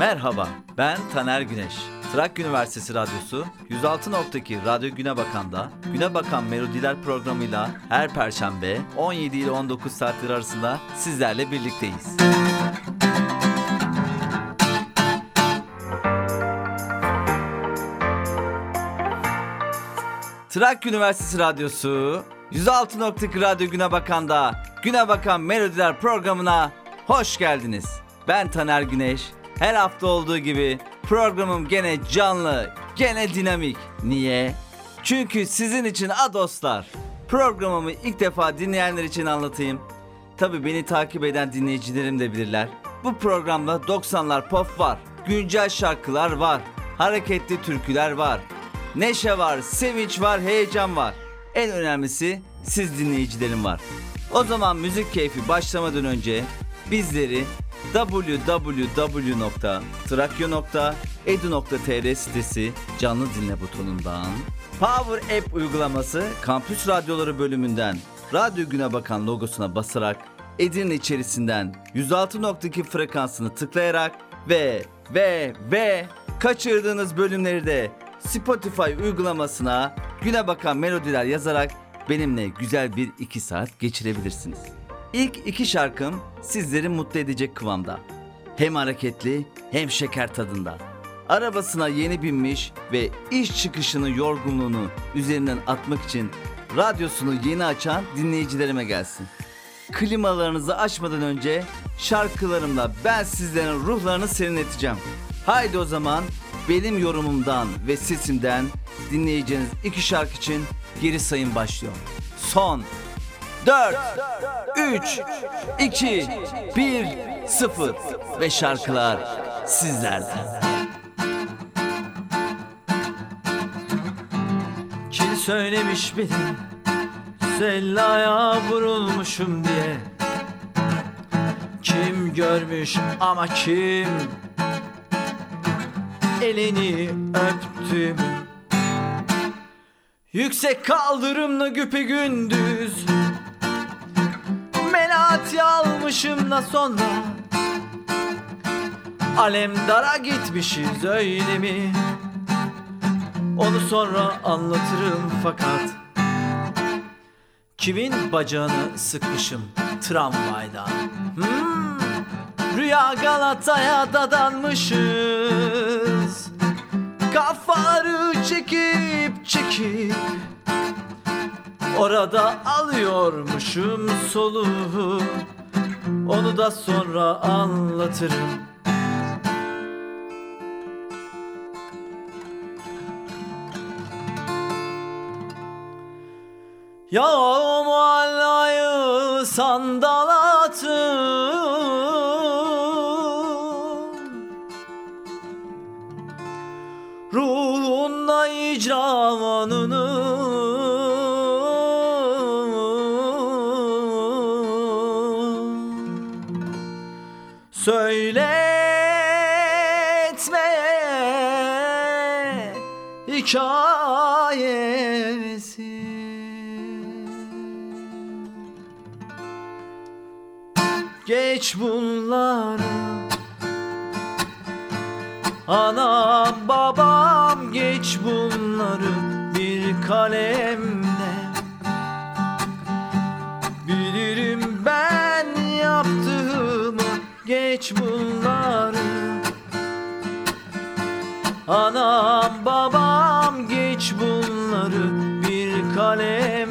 Merhaba, ben Taner Güneş. Trakya Üniversitesi Radyosu 106.2 Radyo Günebakan'da Günebakan Melodiler programıyla her perşembe 17 ile 19 saatler arasında sizlerle birlikteyiz. Trakya Üniversitesi Radyosu 106.2 Radyo Günebakan'da Günebakan Melodiler programına hoş geldiniz. Ben Taner Güneş. Her hafta olduğu gibi programım gene canlı, gene dinamik. Niye? Çünkü sizin için adoslar. Programımı ilk defa dinleyenler için anlatayım. Tabii beni takip eden dinleyicilerim de bilirler. Bu programda 90'lar pop var, güncel şarkılar var, hareketli türküler var. Neşe var, sevinç var, heyecan var. En önemlisi siz dinleyicilerim var. O zaman müzik keyfi başlamadan önce bizleri www.trakya.edu.tr sitesi canlı dinle butonundan, Power App uygulaması Kampüs Radyoları bölümünden Radyo Günebakan logosuna basarak Edirne içerisinden 106.2 frekansını tıklayarak ve kaçırdığınız bölümleri de Spotify uygulamasına Günebakan Melodiler yazarak benimle güzel bir 2 saat geçirebilirsiniz. İlk 2 şarkım sizleri mutlu edecek kıvamda. Hem hareketli hem şeker tadında. Arabasına yeni binmiş ve iş çıkışının yorgunluğunu üzerinden atmak için radyosunu yeni açan dinleyicilerime gelsin. Klimalarınızı açmadan önce şarkılarımla ben sizlerin ruhlarını serinleteceğim. Haydi o zaman benim yorumumdan ve sesimden dinleyeceğiniz 2 şarkı için geri sayım başlıyor. Son 4, 3, 2, 1, 0 ve şarkılar sizlerden. Kim söylemiş biri zellaya vurulmuşum diye? Kim görmüş ama kim elini öptüm? Yüksek kaldırımla güpegündüz melahat almışım da sonra alemdara gitmişiz, öyle mi? Onu sonra anlatırım fakat kimin bacağını sıkmışım tramvayda? Rüya Galata'ya dadanmışız, kafaları çekip orada alıyormuşum soluğu. Onu da sonra anlatırım. Ya o muallayı sandalatım, ruhunda icranını söyletmeye hikayesi. Geç bunları, anam babam, geç bunları bir kalemle. Bilirim ben yaptığımı, geç bunları. Anam babam, geç bunları bir kalemde.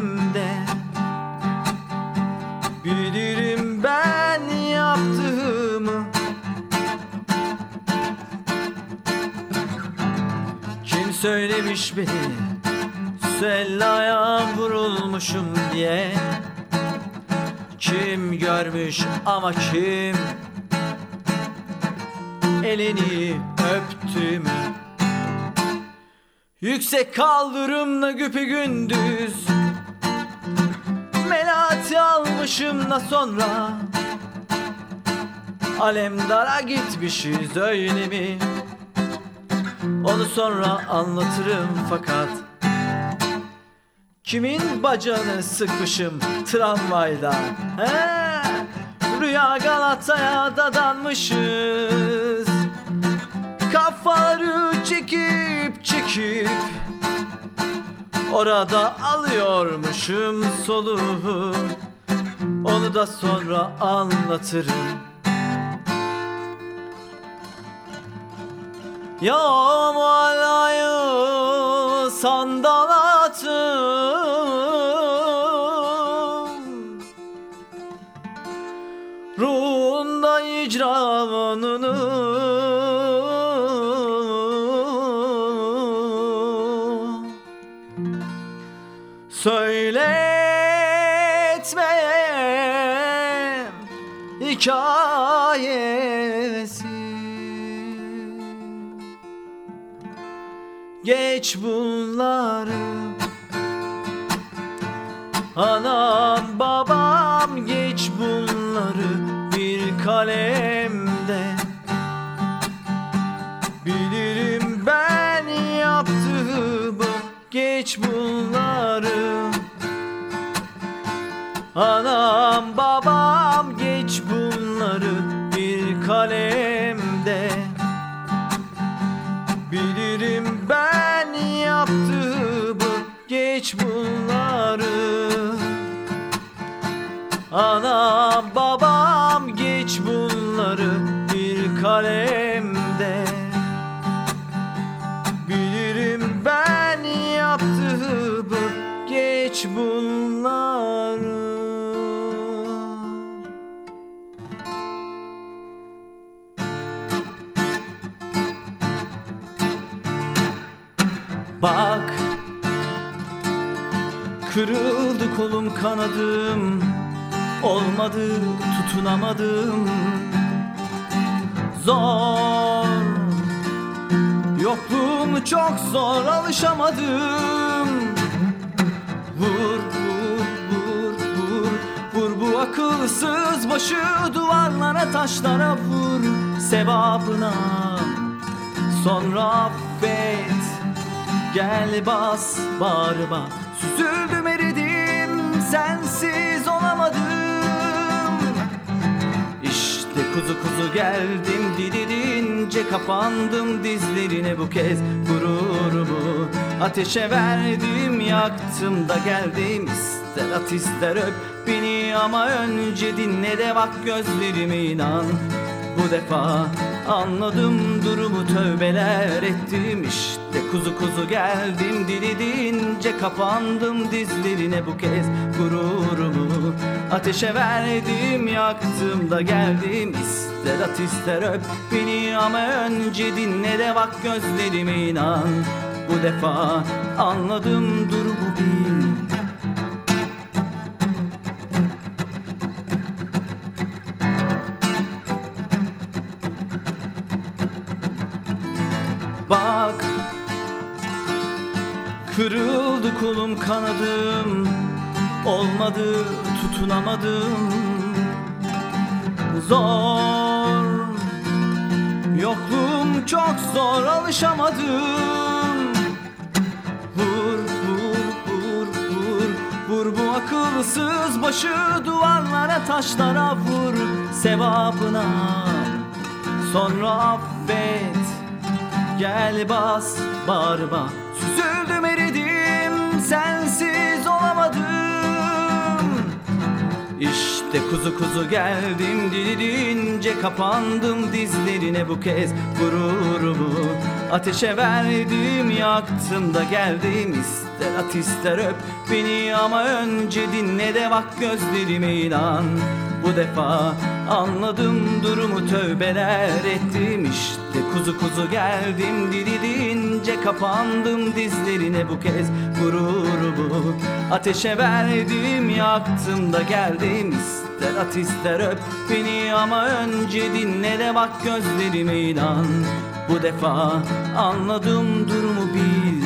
Bilirim ben yaptığımı. Kim söylemiş beni sellaya vurulmuşum diye? Kim görmüş ama kim elini öptüm? Yüksek kaldırımla güpegündüz melahat almışım da sonra alemdara gitmişiz, öyle mi? Onu sonra anlatırım fakat kimin bacağını sıkmışım tramvayda? Rüya Galata'ya dadanmışız, farı çekip çekip orada alıyormuşum soluğu. Onu da sonra anlatırım. Yağmalayı sandal atım, ruhunda icranını söyletmem hikayesi. Geç bunları anam babam, geç bunları bir kalemde. Bilirim ben yaptığımı, geç bunları anam babam, geç bunları bir kalemde. Bilirim ben yaptığımı, geç bunları anam babam, geç bunları bir kalemde. Bilirim ben yaptığımı, geç bunları. Bak, kırıldı kolum kanadım, olmadı tutunamadım. Zor, yokluğum çok zor, alışamadım. Vur vur vur vur, vur bu akılsız başı duvarlara taşlara vur sevabına. Sonra affet, gel bas bağrıma. Süzüldüm eridim, sensiz olamadım. İşte kuzu kuzu geldim, dilirince kapandım dizlerine bu kez. Gururumu ateşe verdim, yaktım da geldim. İster at ister öp beni ama önce dinle de bak gözlerime inan. Bu defa anladım durumu, tövbeler ettim. İşte kuzu kuzu geldim, dilirince kapandım dizlerine bu kez. Gururumu ateşe verdim, yaktım da geldim. İster at ister öp beni ama önce dinle de bak gözlerime inan. Bu defa anladım durumu bil. Bak, kırıldı kolum kanadım, olmadı tutunamadım. Zor, yokluğum çok zor, alışamadım. Vur vur vur vur, vur bu akılsız başı duvarlara taşlara vur sevabına. Sonra affet, gel bas bağrıma. Süzüldüm eridim, sensiz olamadım. İşte kuzu kuzu geldim, dilirince kapandım dizlerine bu kez. Gururumu ateşe verdim, yaktım da geldim. İster at ister öp beni ama önce dinle de bak gözlerime inan. Bu defa anladım durumu, tövbeler ettim. İşte kuzu kuzu geldim, dilirince kapandım dizlerine bu kez. Gururumu ateşe verdim, yaktım da geldim. İster at ister öp beni ama önce dinle de bak gözlerime inan. Bu defa anladım durumu bil.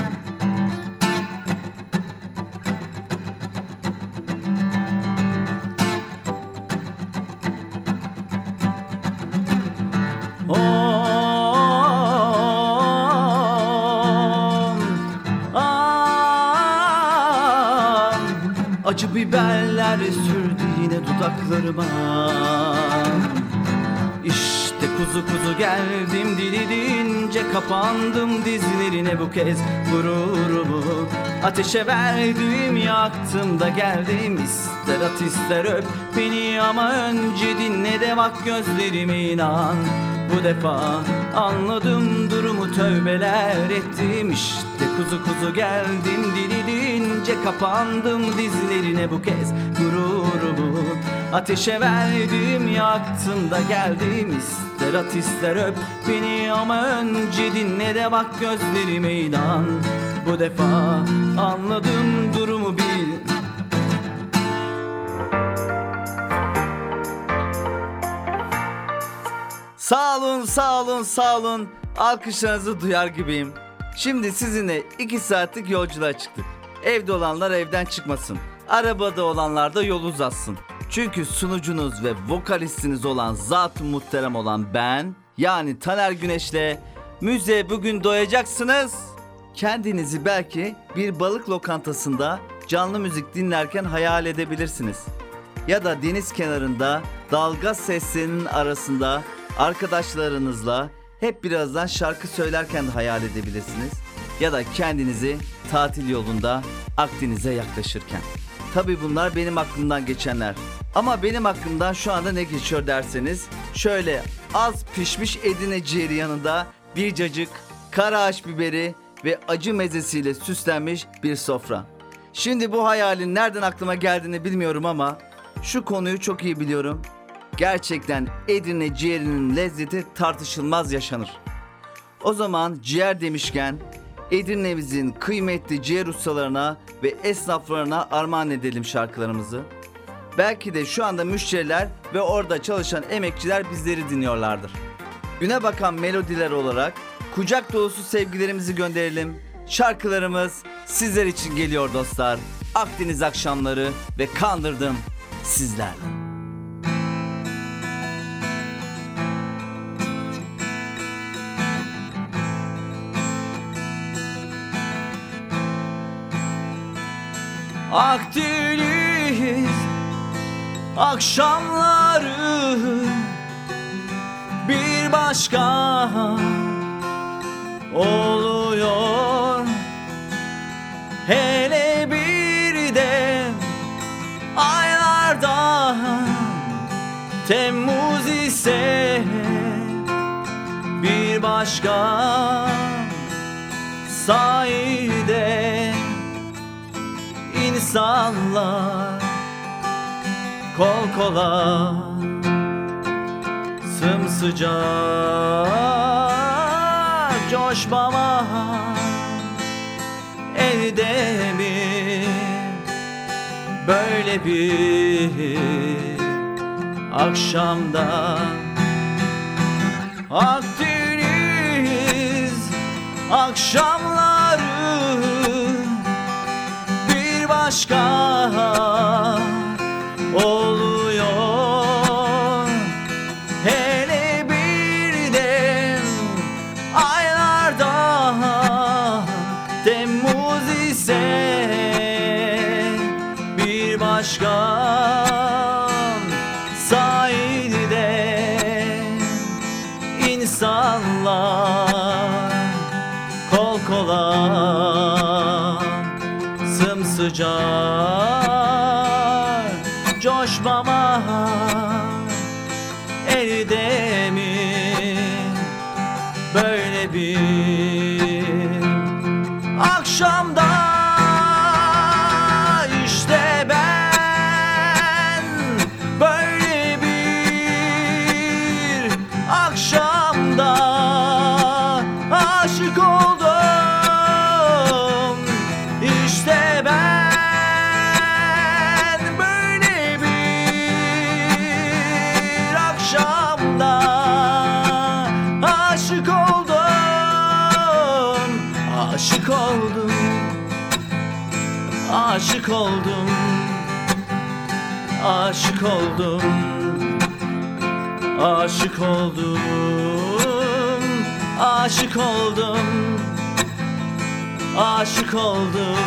Acı biberler sürdü yine dudaklarıma. İşte Kuzu kuzu geldim dililince, kapandım dizlerine bu kez gururumu. Ateşe verdim, yaktım da geldim. İster at ister öp beni ama önce dinle de bak gözlerime inan. Bu defa anladım durumu, tövbeler ettim. İşte kuzu kuzu geldim dililince, kapandım dizlerine bu kez gururumu. Ateşe verdim, yaktım da geldim. İster at ister öp beni ama önce dinle de bak gözlerime inan. Bu defa anladım durumu bil. Sağ olun, sağ olun, sağ olun. Alkışlarınızı duyar gibiyim. Şimdi sizinle 2 saatlik yolculuğa çıktık. Evde olanlar evden çıkmasın. Arabada olanlar da yol uzatsın. Çünkü sunucunuz ve vokalistiniz olan, zat-ı muhterem olan ben, yani Taner Güneş'le müzeye bugün doyacaksınız. Kendinizi belki bir balık lokantasında canlı müzik dinlerken hayal edebilirsiniz. Ya da deniz kenarında dalga seslerinin arasında arkadaşlarınızla hep birazdan şarkı söylerken de hayal edebilirsiniz. Ya da kendinizi tatil yolunda Akdeniz'e yaklaşırken. Tabii bunlar benim aklımdan geçenler. Ama benim aklımdan şu anda ne geçiyor derseniz, şöyle az pişmiş Edirne ciğeri yanında bir cacık, karaağaç biberi ve acı mezesiyle süslenmiş bir sofra. Şimdi bu hayalin nereden aklıma geldiğini bilmiyorum ama şu konuyu çok iyi biliyorum. Gerçekten Edirne ciğerinin lezzeti tartışılmaz yaşanır. O zaman ciğer demişken Edirne'mizin kıymetli ciğer ustalarına ve esnaflarına armağan edelim şarkılarımızı. Belki de şu anda müşteriler ve orada çalışan emekçiler bizleri dinliyorlardır. Günebakan Melodiler olarak kucak dolusu sevgilerimizi gönderelim. Şarkılarımız sizler için geliyor dostlar. Akdeniz akşamları ve kandırdım sizlerle. Akdeniz akşamları bir başka oluyor. Hele bir de aylardan Temmuz ise bir başka sahilde. İnsanlar kol kola sımsıcak, coşmama elde mi böyle bir akşamda? Akdeniz akşamları başka oluyor. Hele bir de aylarda Temmuz ise bir başka sahilde insanlar kol kola sıcak, coşmama elde mi böyle bir akşamda? İşte ben böyle bir akşamda aşık oldum. Aşık oldum, aşık oldum, aşık oldum, aşık oldum, aşık oldum,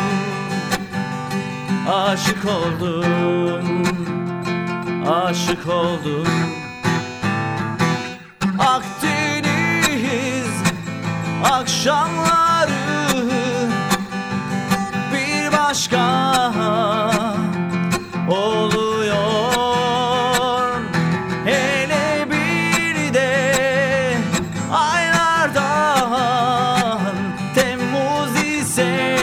aşık oldum, aşık oldum. canları bir başka oluyor. Hele bir de aylardan Temmuz ise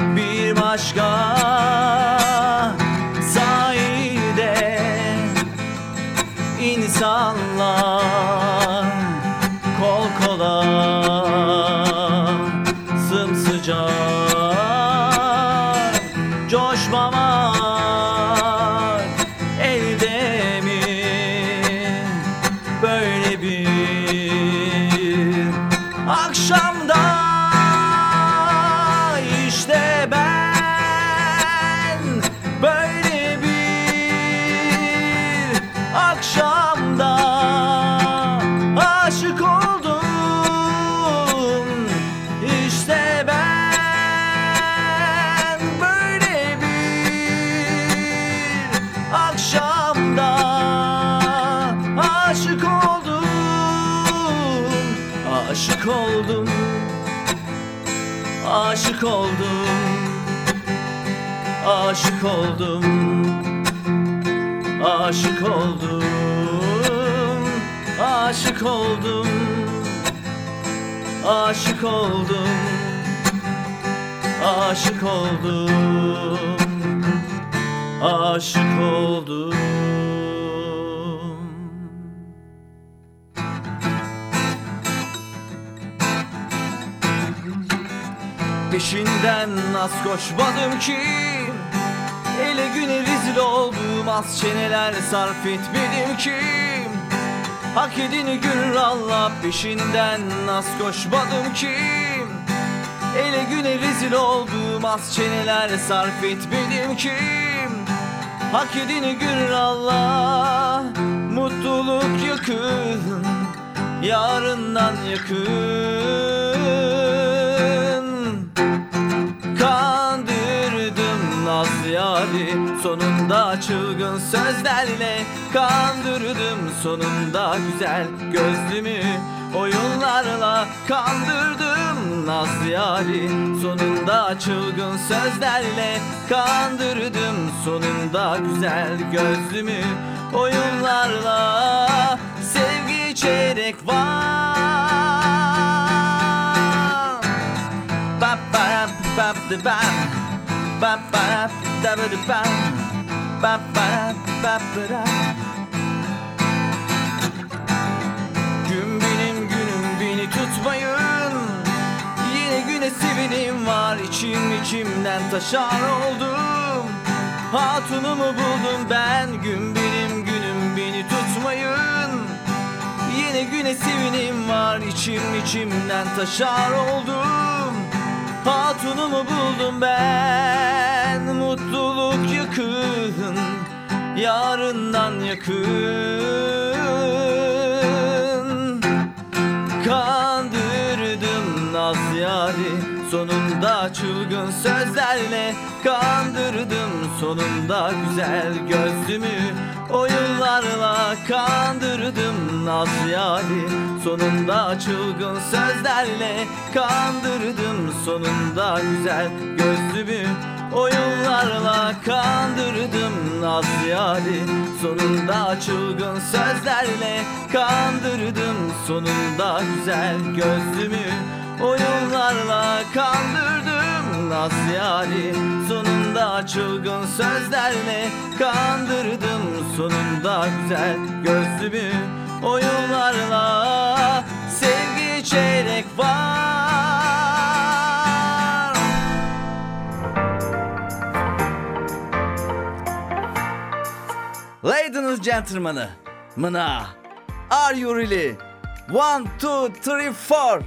bir başka sayede insanlar kol kola sımsıcak. Aşık oldum, aşık oldum, aşık oldum, aşık oldum, aşık oldum, aşık oldum, aşık oldum. Peşinden az koşmadım ki, ele güne rezil oldum, az çeneler sarf etmedim ki, hak edeni görür Allah. Peşinden az koşmadım ki, ele güne rezil oldum, az çeneler sarf etmedim ki, hak edeni görür Allah. Mutluluk yakın, yarından yakın. Kandırdım naz yâri sonunda çılgın sözlerle, kandırdım sonunda güzel gözlümü oyunlarla. Kandırdım naz yâri sonunda çılgın sözlerle, kandırdım sonunda güzel gözlümü oyunlarla. Sevgi çeyrek var. Ba ba bap de bap bap bap da ba de bap bap bap bap da. Gün benim günüm, beni tutmayın, yine güne sevinim var. İçim içimden taşar oldum, hatunumu buldum ben. Gün benim günüm, beni tutmayın, yine güne sevinim var. İçim içimden taşar oldum, hatunumu buldum ben. Mutluluk yakın, yarından yakın. Kandırdım naz yâri sonunda çılgın sözlerle, kandırdım sonunda güzel gözlümü oyunlarla. Kandırdım naz yâri sonunda çılgın sözlerle, kandırdım sonunda güzel gözlümü oyunlarla. Kandırdım naz yâri sonunda çılgın sözlerle, kandırdım sonunda güzel gözlümü oyunlarla. Kandırdım naz yâri sonunda çılgın sözlerle, kandırdım sonunda güzel gözlümü oyunlarla. Sevgi çeyrek var. Ladies and gentlemen, mına, are you really? 1, 2, 3, 4.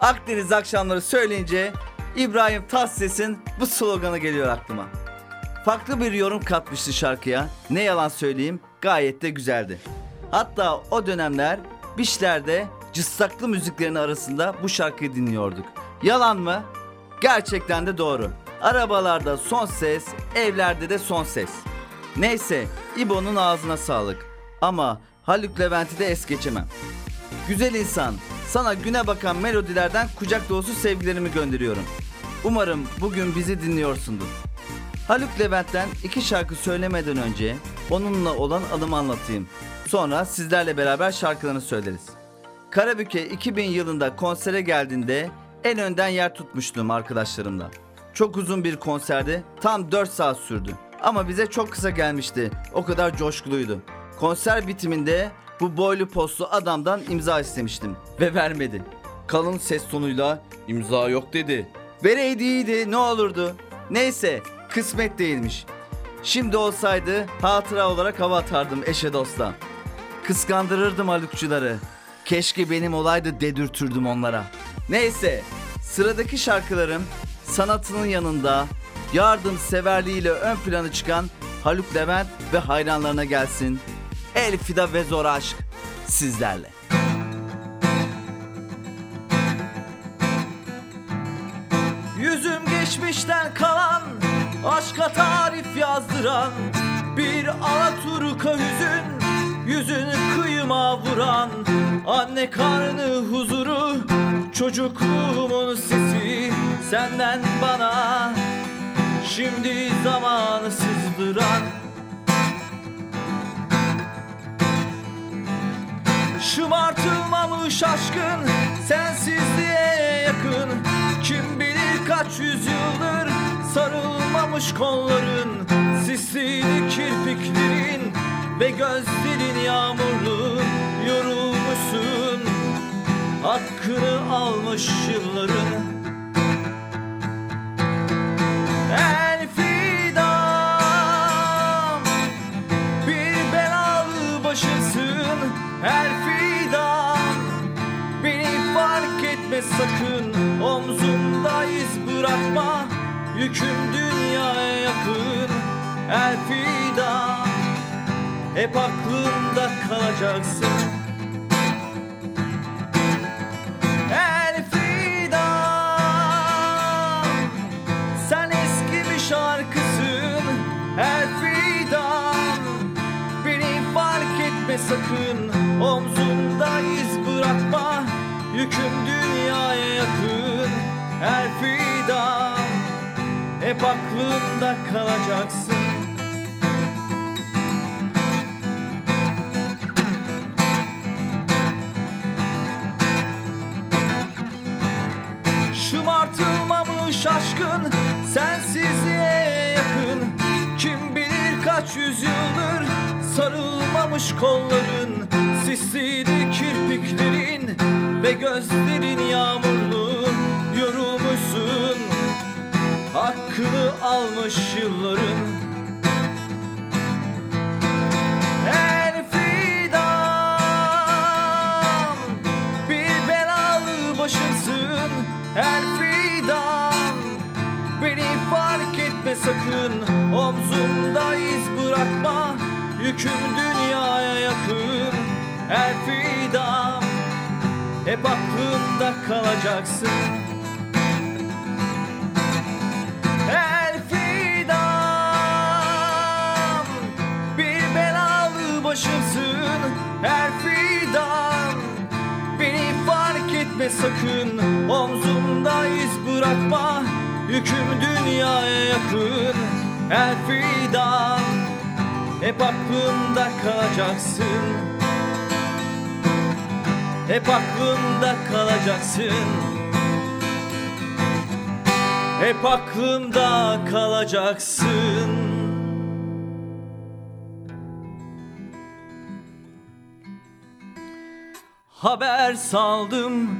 Akdeniz akşamları söyleyince İbrahim Tatlıses'in bu sloganı geliyor aklıma. Farklı bir yorum katmıştı şarkıya. Ne yalan söyleyeyim, gayet de güzeldi. Hatta o dönemler biçlerde cıssaklı müziklerin arasında bu şarkıyı dinliyorduk. Yalan mı? Gerçekten de doğru. Arabalarda son ses, evlerde de son ses. Neyse, İbo'nun ağzına sağlık. Ama Haluk Levent'i de es geçemem. Güzel insan, Sana Günebakan Melodiler'den kucak dolusu sevgilerimi gönderiyorum. Umarım bugün bizi dinliyorsundur. Haluk Levent'ten iki şarkı söylemeden önce onunla olan anımı anlatayım. Sonra sizlerle beraber şarkılarını söyleriz. Karabük'e 2000 yılında konsere geldiğinde en önden yer tutmuştum arkadaşlarımla. Çok uzun bir konserdi, tam 4 saat sürdü. Ama bize çok kısa gelmişti, o kadar coşkuluydu. Konser bitiminde bu boylu poslu adamdan imza istemiştim ve vermedi. Kalın ses tonuyla imza yok dedi. Vereydi iyiydi, ne olurdu? Neyse, kısmet değilmiş. Şimdi olsaydı hatıra olarak hava atardım eşe dosta. Kıskandırırdım Halukçuları. Keşke benim olaydı dedirtürdüm onlara. Neyse, sıradaki şarkılarım sanatının yanında yardımseverliğiyle ön plana çıkan Haluk Levent ve hayranlarına gelsin. El Fida ve Zor Aşk sizlerle. Yüzüm geçmişten kalan, aşka tarif yazdıran, bir Alaturka hüzün, yüzünü kıyıma vuran, anne karnı huzuru, çocukluğumun sesi, senden bana şimdi zamanı sızdıran. Şımartılmamış aşkın, sensizliğe yakın, kim bilir kaç yüzyıldır sarılmamış kolların, sisliydi kirpiklerin ve gözlerin yağmurlu, yorulmuşsun, hakkını almış yılların. El fidam, bir belalı başımsın. El fidam, beni fark etme sakın. Omzumda iz bırakma, yüküm dünyaya yakın. El fidam, hep aklımda kalacaksın. El fidan, sen eski bir şarkısın. El fidan, beni fark etme sakın. Omzumda iz bırakma, yüküm dünyaya yakın. El fidan, hep aklımda kalacaksın. Şımartılmamış aşkın, sensizliğe yakın, kim bilir kaç yüzyıldır sarılmamış kolların, sisliydi kirpiklerin ve gözlerin yağmurlu, yorulmuşsun, hakkını almış yılların. El fidan, bir belalı başımsın. El fidan, beni fark etme sakın. Omzumda iz bırakma, yüküm dünyaya yakın. El fidan, hep aklımda kalacaksın. El fidan, bir belalı başımsın. El fidan, beni fark etme sakın. Omzumda iz bırakma, yüküm dünyaya yakın. El fidan, hep aklımda kalacaksın. Hep aklımda kalacaksın. Hep aklımda kalacaksın. Haber saldım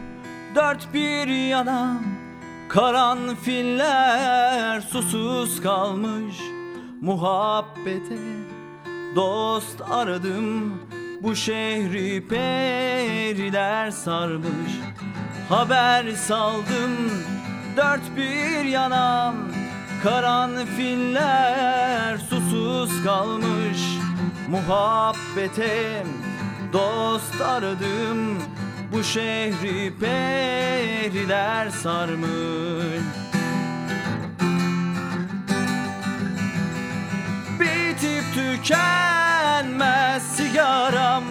dört bir yana, karanfiller susuz kalmış muhabbete. Dost aradım, bu şehri periler sarmış. Haber saldım dört bir yana, karanfiller susuz kalmış muhabbete. Dost aradım, bu şehri periler sarmış. Bitip tükenmez sigaram,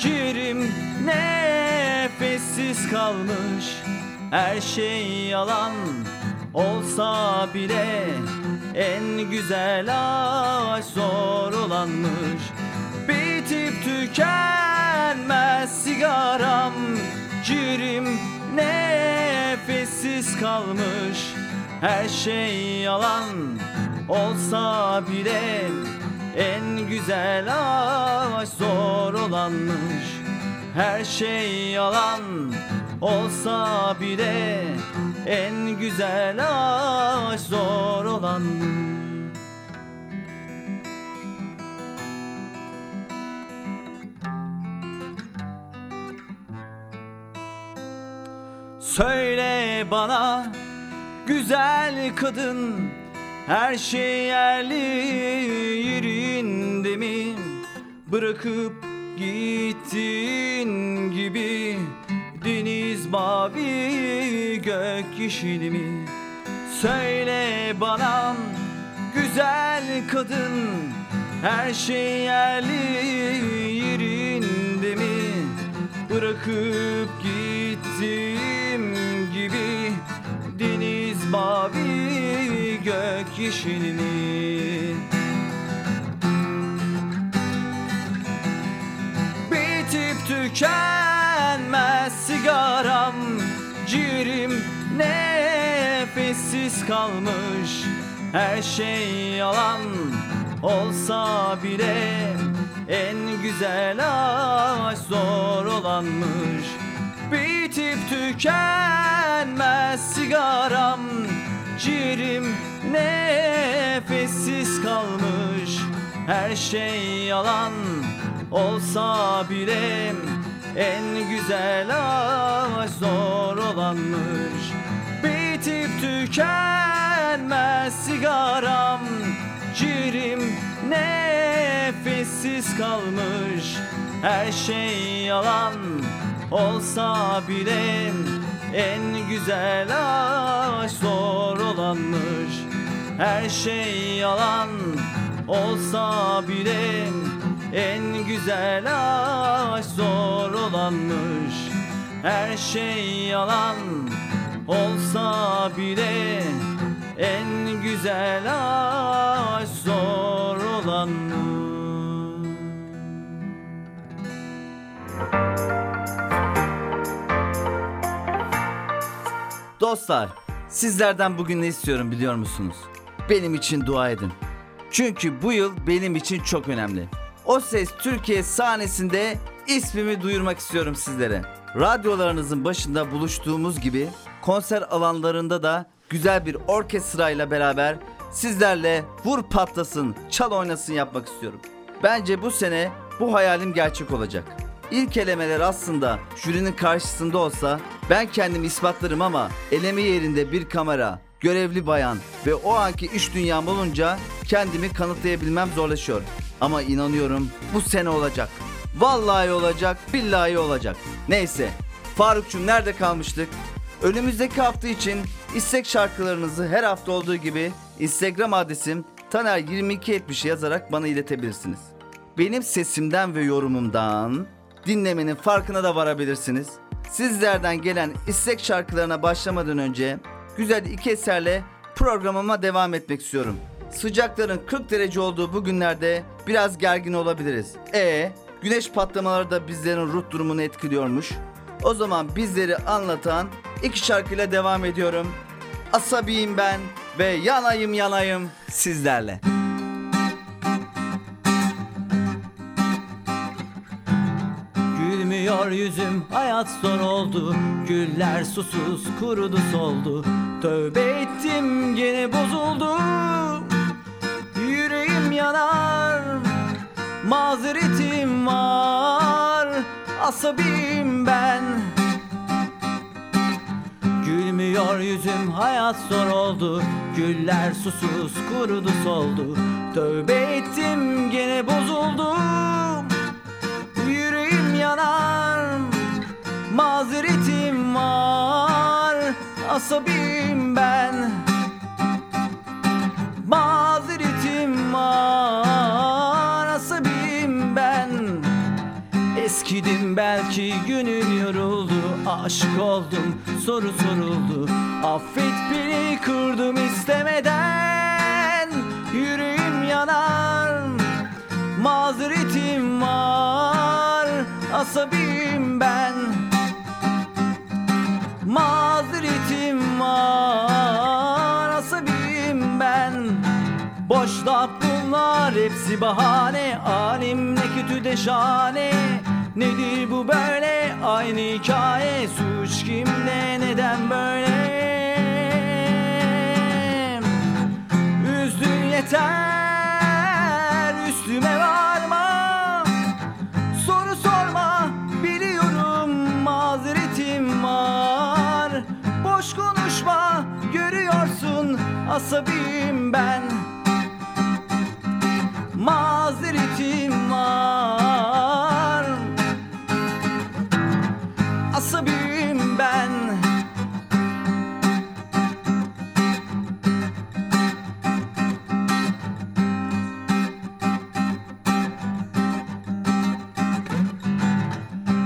ciğerim nefessiz Sensiz kalmış her şey yalan olsa bile, en güzel aşk zor olanmış. Bitip tükenmez sigaram, ciğerim nefessiz kalmış. Her şey yalan olsa bile, en güzel aşk zor olanmış. Her şey yalan olsa bile, en güzel aşk zor olanmış. Söyle bana güzel kadın, her şey yerli yerinde mi? Bırakıp gittin gibi deniz mavi gök yeşili mi? Söyle bana güzel kadın, her şey yerli yerinde mi? Bırakıp gittim gibi deniz mavi gök yeşili mi? Bitip tükenmez sigaram, ciğerim nefessiz kalmış. Her şey yalan olsa bile, en güzel aşk zor olanmış. Bitip tükenmez sigaram, ciğerim nefessiz kalmış. Her şey yalan olsa bile, en güzel aşk zor olanmış. Bitip tükenmez sigaram, ciğerim nefessiz kalmış. Her şey yalan olsa bile, en güzel aşk zor olanmış. Her şey yalan olsa bile, en güzel aşk zor olanmış. Her şey yalan olsa bile, en güzel aşk zor olanmış. Dostlar, sizlerden bugün ne istiyorum biliyor musunuz? Benim için dua edin. Çünkü bu yıl benim için çok önemli. O Ses Türkiye sahnesinde ismimi duyurmak istiyorum sizlere. Radyolarınızın başında buluştuğumuz gibi, konser alanlarında da güzel bir orkestrayla beraber sizlerle vur patlasın, çal oynasın yapmak istiyorum. Bence bu sene bu hayalim gerçek olacak. İlk elemeler aslında jürinin karşısında olsa ben kendimi ispatlarım, ama eleme yerinde bir kamera, görevli bayan ve o anki iş dünyam olunca kendimi kanıtlayabilmem zorlaşıyor. Ama inanıyorum bu sene olacak. Vallahi olacak, billahi olacak. Neyse, Faruk'cum nerede kalmıştık? Önümüzdeki hafta için istek şarkılarınızı her hafta olduğu gibi Instagram adresim taner2270 yazarak bana iletebilirsiniz. Benim sesimden ve yorumumdan dinlemenin farkına da varabilirsiniz. Sizlerden gelen istek şarkılarına başlamadan önce güzel iki eserle programıma devam etmek istiyorum. Sıcakların 40 derece olduğu bu günlerde biraz gergin olabiliriz. Güneş patlamaları da bizlerin ruh durumunu etkiliyormuş. O zaman bizleri anlatan iki şarkıyla devam ediyorum. Asabiyim ben ve yanayım yanayım sizlerle. Gülmüyor yüzüm, hayat zor oldu. Güller susuz kurudu soldu. Tövbe ettim gene bozuldu. Yüreğim yanar, mazeretim var. Asabiyim ben. Gülmüyor yüzüm, hayat zor oldu. Güller susuz kurudu soldu. Tövbe ettim gene bozuldu. Yüreğim yanar, mazeretim var. Asabiyim ben. Mazeretim var. Asabiyim ben. Eskidim belki, günüm yoruldu. aşık oldum, soru soruldu, affet beni kırdım istemeden. Yüreğim yanar, mazeretim var, asabiyim ben. Mazeretim var, asabiyim ben. Boş laf bunlar, hepsi bahane. Alim ne kötü de şahane. Nedir bu böyle, aynı hikaye. Suç kimde, neden böyle? Üzdün yeter, üstüme varma. Soru sorma, biliyorum mazeretim var. Boş konuşma, görüyorsun asabiyim ben. Mazeretim var, asabiyim ben.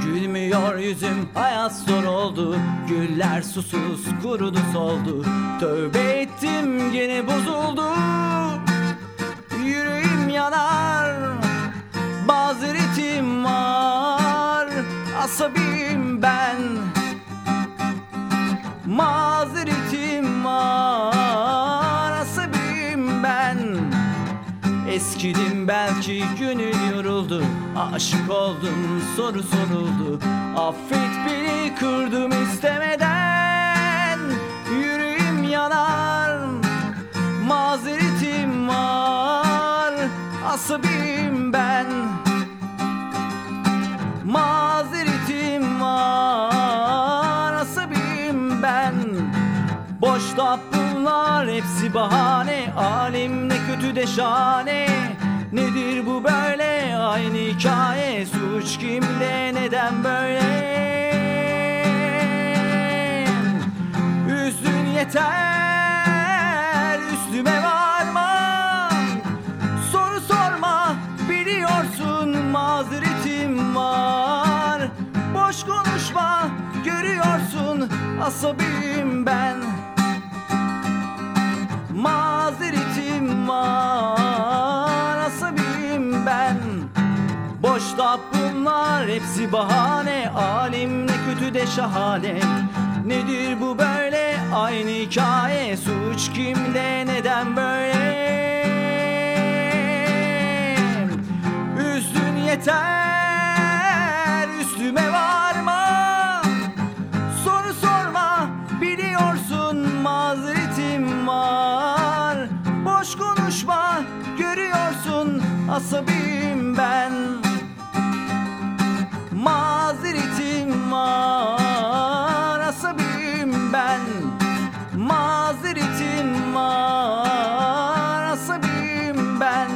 Gülmüyor yüzüm, hayat zor oldu. Güller susuz, kurudu soldu. Tövbe ettim, gene bozuldu. Yüreğim yanar, mazeretim var, asabiyim ben. Mazeretim var, asabiyim ben. Eskidim belki, gönül yoruldu, aşık oldum, soru soruldu, affet beni kırdım istemeden. Yüreğim yanar, mazeretim var, asabiyim ben. Mazeretim var, asabiyim ben. Boş laf bunlar, hepsi bahane. Alim ne kötü de şahane. Nedir bu böyle, aynı hikaye. Suç kimde, neden böyle? Üzdün yeter, üstüme var. Mazeretim var, boş konuşma, görüyorsun asabiyim ben. Mazeretim var, asabiyim ben. Boş laf bunlar, hepsi bahane. Alim ne kötü de şahane. Nedir bu böyle, aynı hikaye. Suç kimde, neden böyle? Üzdün yeter, üstüme varma. Soru sorma, biliyorsun mazeretim var. Boş konuşma, görüyorsun asabiyim ben. Mazeretim var, asabiyim ben. Mazeretim var, asabiyim ben.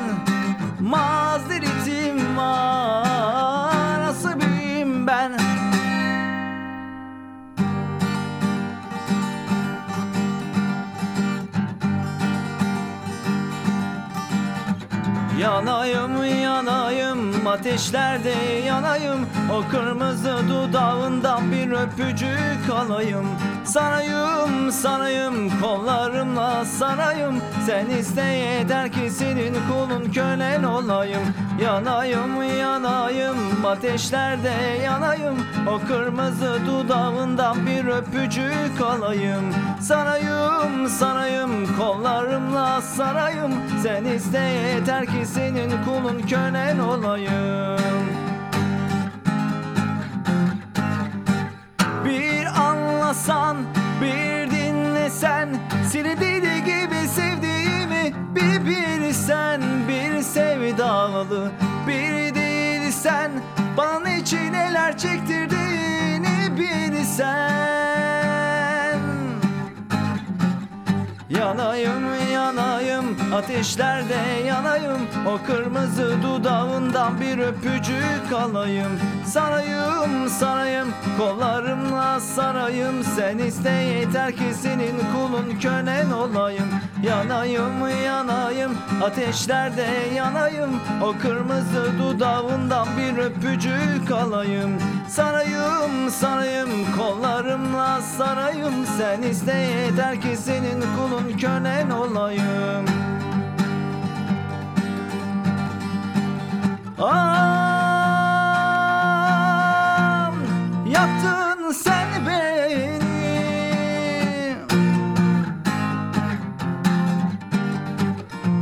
Mazeretim var, asabiyim ben. Yanayım, yanayım, ateşlerde yanayım. O kırmızı dudağından bir öpücük alayım. Sarayım, sarayım, kollarımla sarayım. Sen isteye eder ki senin kulun, kölen olayım. Yanayım, yanayım, ateşlerde yanayım. O kırmızı dudağından bir öpücük alayım. Sarayım, sarayım, kollarımla sarayım. Sen isteye eder ki senin kulun, kölen olayım. Bir anlasan, bir dinlesen, seni deli gibi sevdiğimi bir bilsen. Bir sevdalı, bir değilsen, bana için neler çektirdiğini bilsen. Yanayım, yanayım, ateşlerde yanayım, o kırmızı dudağından bir öpücük alayım. Sarayım, sarayım, kollarımla sarayım, sen iste yeter ki senin kulun kölen olayım. Yanayım, yanayım, ateşlerde yanayım, o kırmızı dudağından bir öpücük alayım. Sarayım, sarayım, kollarımla sarayım, sen iste yeter ki senin kulun kölen olayım. Ah, yaktın sen beni.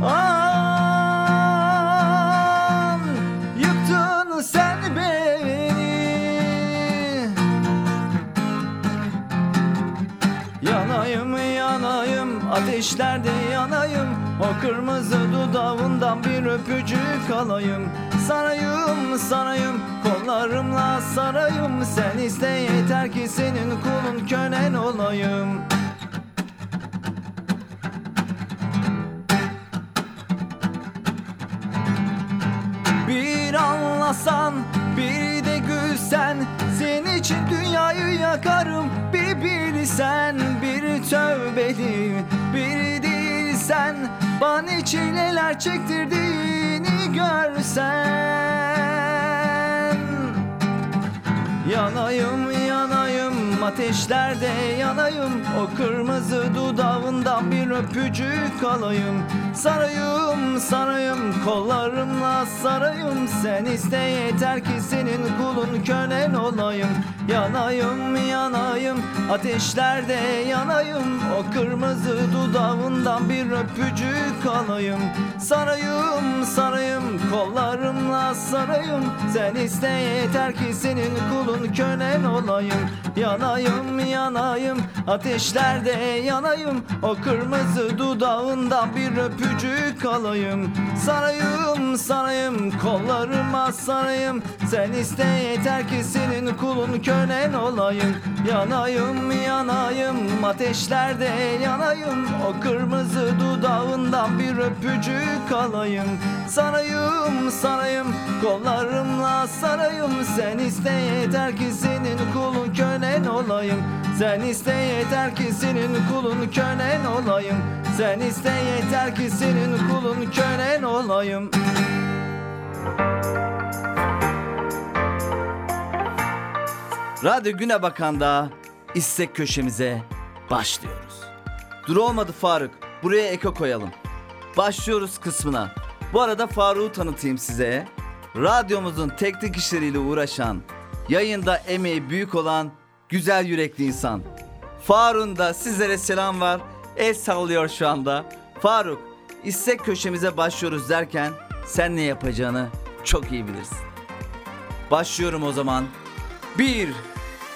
Ah, yıktın sen beni. Yanayım, yanayım, ateşlerde yanayım, o kırmızı dudağından bir öpücük alayım. Sarayım, sarayım, kollarımla sarayım, sen iste yeter ki senin kulun kölen olayım. Bir anlasan, bir de gülsen, senin için dünyayı yakarım. Bir bilsen, bir tövbeli, bir değilsen, bana çileler çektirdiğini görsen. Yanayım, yanayım, ateşlerde yanayım, o kırmızı dudağından bir öpücük alayım. Sarayım, sarayım, kollarımla sarayım, sen iste yeter ki senin kulun kölen olayım. Yanayım, yanayım, ateşlerde yanayım, o kırmızı dudağından bir öpücük alayım. Sarayım, sarayım, kollarımla sarayım, sen iste yeter ki senin kulun kölen olayım. Yanayım, yanayım, ateşlerde yanayım, o kırmızı dudağından bir öpücük alayım. Sarayım, sarayım, kollarıma sarayım, sen iste yeter ki senin kulun kölen olayım. Yanayım, yanayım, ateşlerde yanayım, o kırmızı dudağından bir öpücük alayım. Sarayım, sarayım, kollarımla sarayım, sen iste yeter ki senin kulun kölen olayım. Sen iste yeter ki senin kulun kölen olayım. Sen iste yeter ki senin kulun kölen olayım. Radyo Günebakan'da istek köşemize başlıyoruz. Dur olmadı Faruk, buraya eko koyalım. Başlıyoruz kısmına. Bu arada Faruk'u tanıtayım size. Radyomuzun teknik işleriyle uğraşan, yayında emeği büyük olan güzel yürekli insan. Faruk'un da sizlere selam var. El sallıyor şu anda. Faruk, istek köşemize başlıyoruz derken sen ne yapacağını çok iyi bilirsin. Başlıyorum o zaman. 1,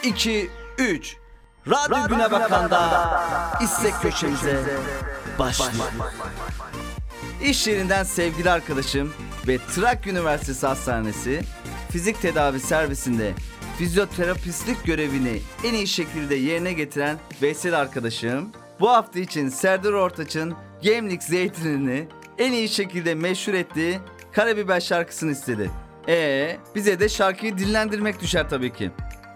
2, 3. Radyo Günebakan'da istek köşemize başlayalım. İş yerinden sevgili arkadaşım ve Trakya Üniversitesi Hastanesi Fizik Tedavi Servisinde fizyoterapistlik görevini en iyi şekilde yerine getiren Veysel arkadaşım, bu hafta için Serdar Ortaç'ın Gemlik Zeytinini en iyi şekilde meşhur ettiği Karabiber şarkısını istedi. Bize de şarkıyı dinlendirmek düşer tabii ki.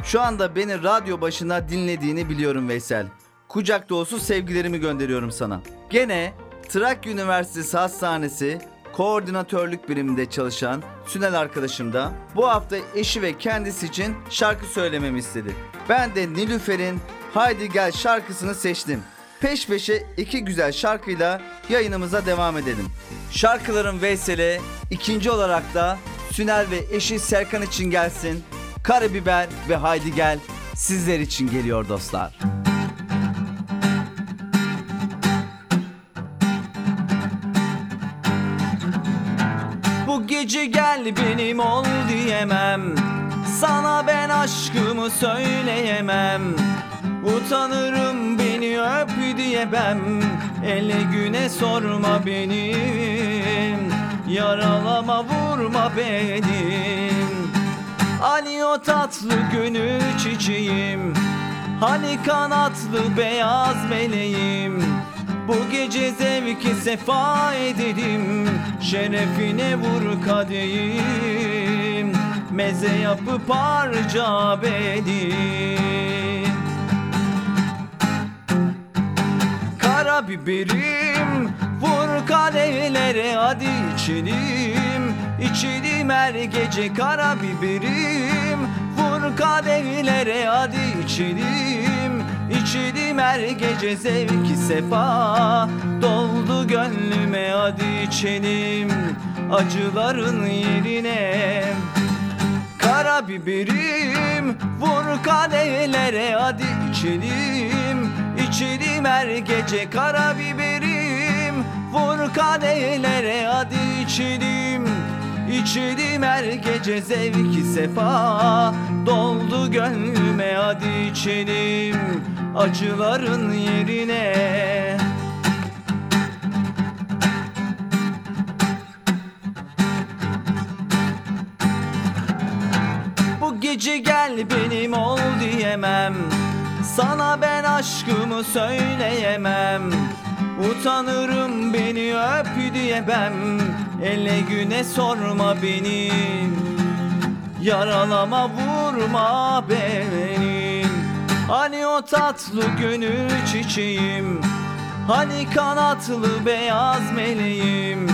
Şu anda beni radyo başına dinlediğini biliyorum Veysel. Kucak dolusu sevgilerimi gönderiyorum sana. Gene Trakya Üniversitesi Hastanesi Koordinatörlük Biriminde çalışan Sünel arkadaşım da bu hafta eşi ve kendisi için şarkı söylememi istedi. Ben de Nilüfer'in Haydi Gel şarkısını seçtim. Peş peşe 2 güzel şarkıyla yayınımıza devam edelim. Şarkıların Veysel'e ikinci olarak da Sünel ve eşi Serkan için gelsin. Karabiber ve Haydi Gel sizler için geliyor dostlar. Bu gece gel benim ol diyemem, sana ben aşkımı söyleyemem. Utanırım beni öp diyemem, ele güne sorma beni, yaralama vurma beni. Hani o tatlı gönül çiçeğim, hani kanatlı beyaz meleğim, Bu gece zevki sefa edelim, şerefine vur kadehim, meze yapıp harca bedim. Karabiberim vur kadehlere, hadi içelim, içelim her gece. Karabiberim vur kadehlere, hadi içelim, İçelim her gece zevki sefa, doldu gönlüme, hadi içelim acıların yerine. Karabiberim vur kadehlere, hadi içelim, içelim her gece. Karabiberim vur kadehlere, hadi içelim, İçelim her gece zevki sefa, doldu gönlüme, hadi içelim acıların yerine. Bu gece gel benim ol diyemem, sana ben aşkımı söyleyemem, utanırım beni öp diyemem, ele güne sorma beni, yaralama vurma beni. Hani o tatlı gönül çiçeğim, hani kanatlı beyaz meleğim,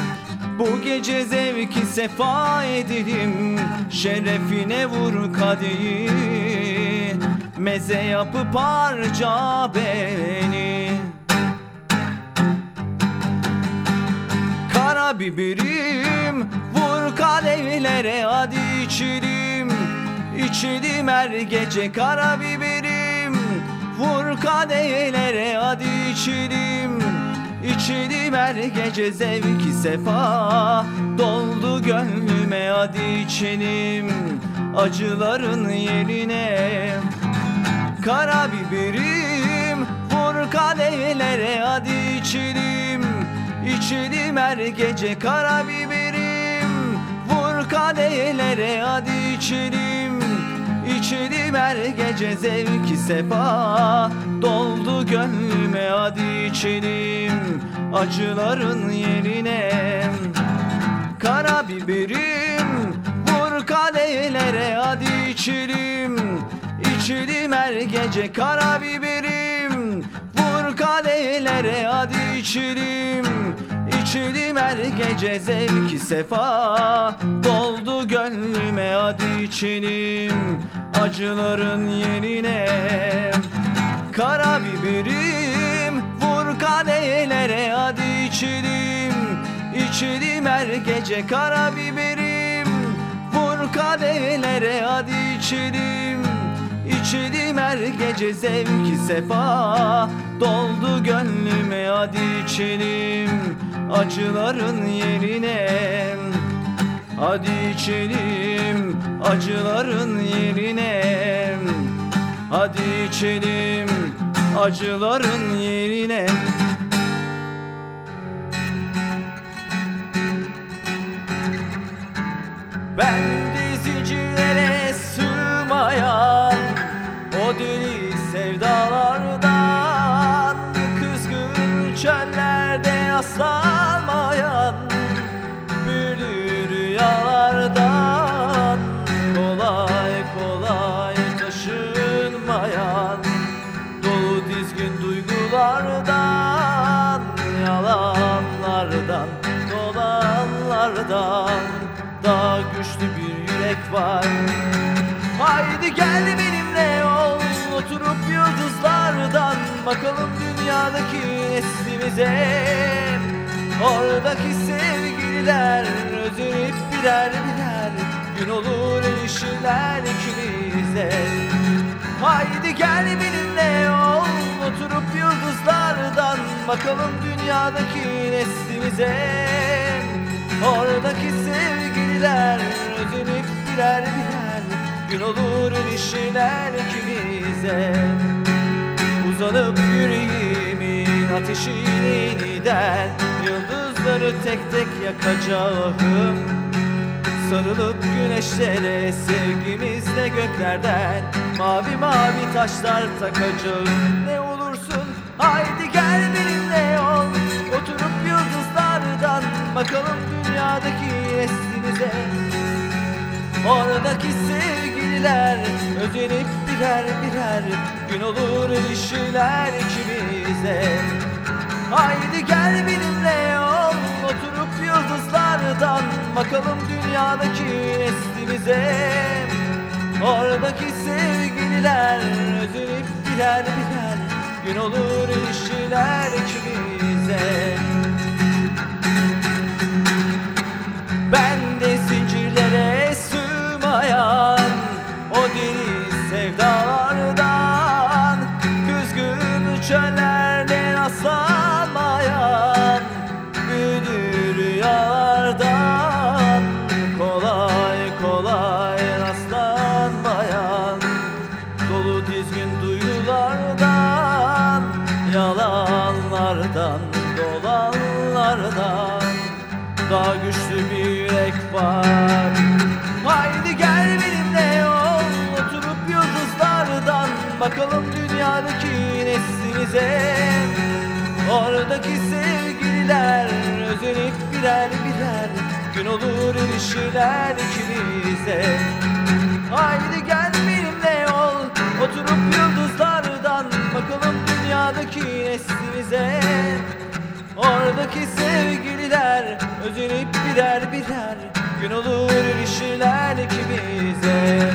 bu gece zevki sefa edelim, şerefine vur kadehi, meze yapıp harca beni. Karabiberim vur kadehlere, hadi içelim, içelim her gece. Karabiberim vur kadehlere, hadi içelim, içelim her gece zevki sefa, doldu gönlüme, hadi içelim acıların yerine. Karabiberim vur kadehlere, hadi içelim, İçelim her gece. Karabiberim vur kadehlere, hadi içelim, İçelim her gece zevki sefa, doldu gönlüme, hadi içelim acıların yerine. Karabiberim vur kadehlere, hadi içelim, İçelim her gece. Karabiberim vur kadehlere, hadi içelim, İçelim her gece zevki sefa, doldu gönlüme, hadi içelim acıların yerine. Karabiberim vur kadehlere, hadi içelim, İçelim her gece. Karabiberim vur kadehlere, hadi içelim, İçelim her gece zevki sefa, doldu gönlüme, hadi içelim acıların yerine. Hadi içelim acıların yerine. Hadi içelim acıların yerine. Ben dizicilere sığmayan o deli sevdalardan, kızgın çöllerde aslanmayan büyülü rüyalardan, kolay kolay taşınmayan dolu dizgin duygulardan, yalanlardan, dolanlardan daha güçlü bir yürek var. Haydi gel benimle ol, oturup yıldızlardan bakalım dünyadaki eslimize. Oradaki sevgililer özünüp birer birer, gün olur erişirler ikimize. Haydi gel benimle ol, oturup yıldızlardan bakalım dünyadaki eslimize. Oradaki sevgililer özünüp birer birer, gün olur erişirler ikimize. Uzanıp yüreğimin ateşini yeniden, yıldızları tek tek yakacağım. Sarılıp güneşlere sevgimizle göklerden, mavi mavi taşlar takacağım. Ne olursun haydi gel benimle ol, Bakalım dünyadaki neslimize, oradaki sevgililer özenip birer birer gün olur düşürler ikimize. Haydi gel benimle ol, oturup yıldızlardan bakalım dünyadaki neslimize, oradaki sevgililer özenip birer birer gün olur düşürler ikimize. Ben de zincirlere sığmayan o deniz sevdalardan, küzgün çöllerden aslanmayan büyülü rüyalardan, kolay kolay rastlanmayan dolu dizgin duyulardan, yalanlardan, dolanlardan daha güçlü bir yürek var. Haydi gel benimle ol, oturup yıldızlardan bakalım dünyadaki neslimize, oradaki sevgililer özenip birer birer gün olur ilişkiler ikimize. Haydi gel benimle ol, oturup yıldızlardan bakalım dünyadaki neslimize, oradaki sevgililer özenip birer birer gün olur ilişkiler ikimize.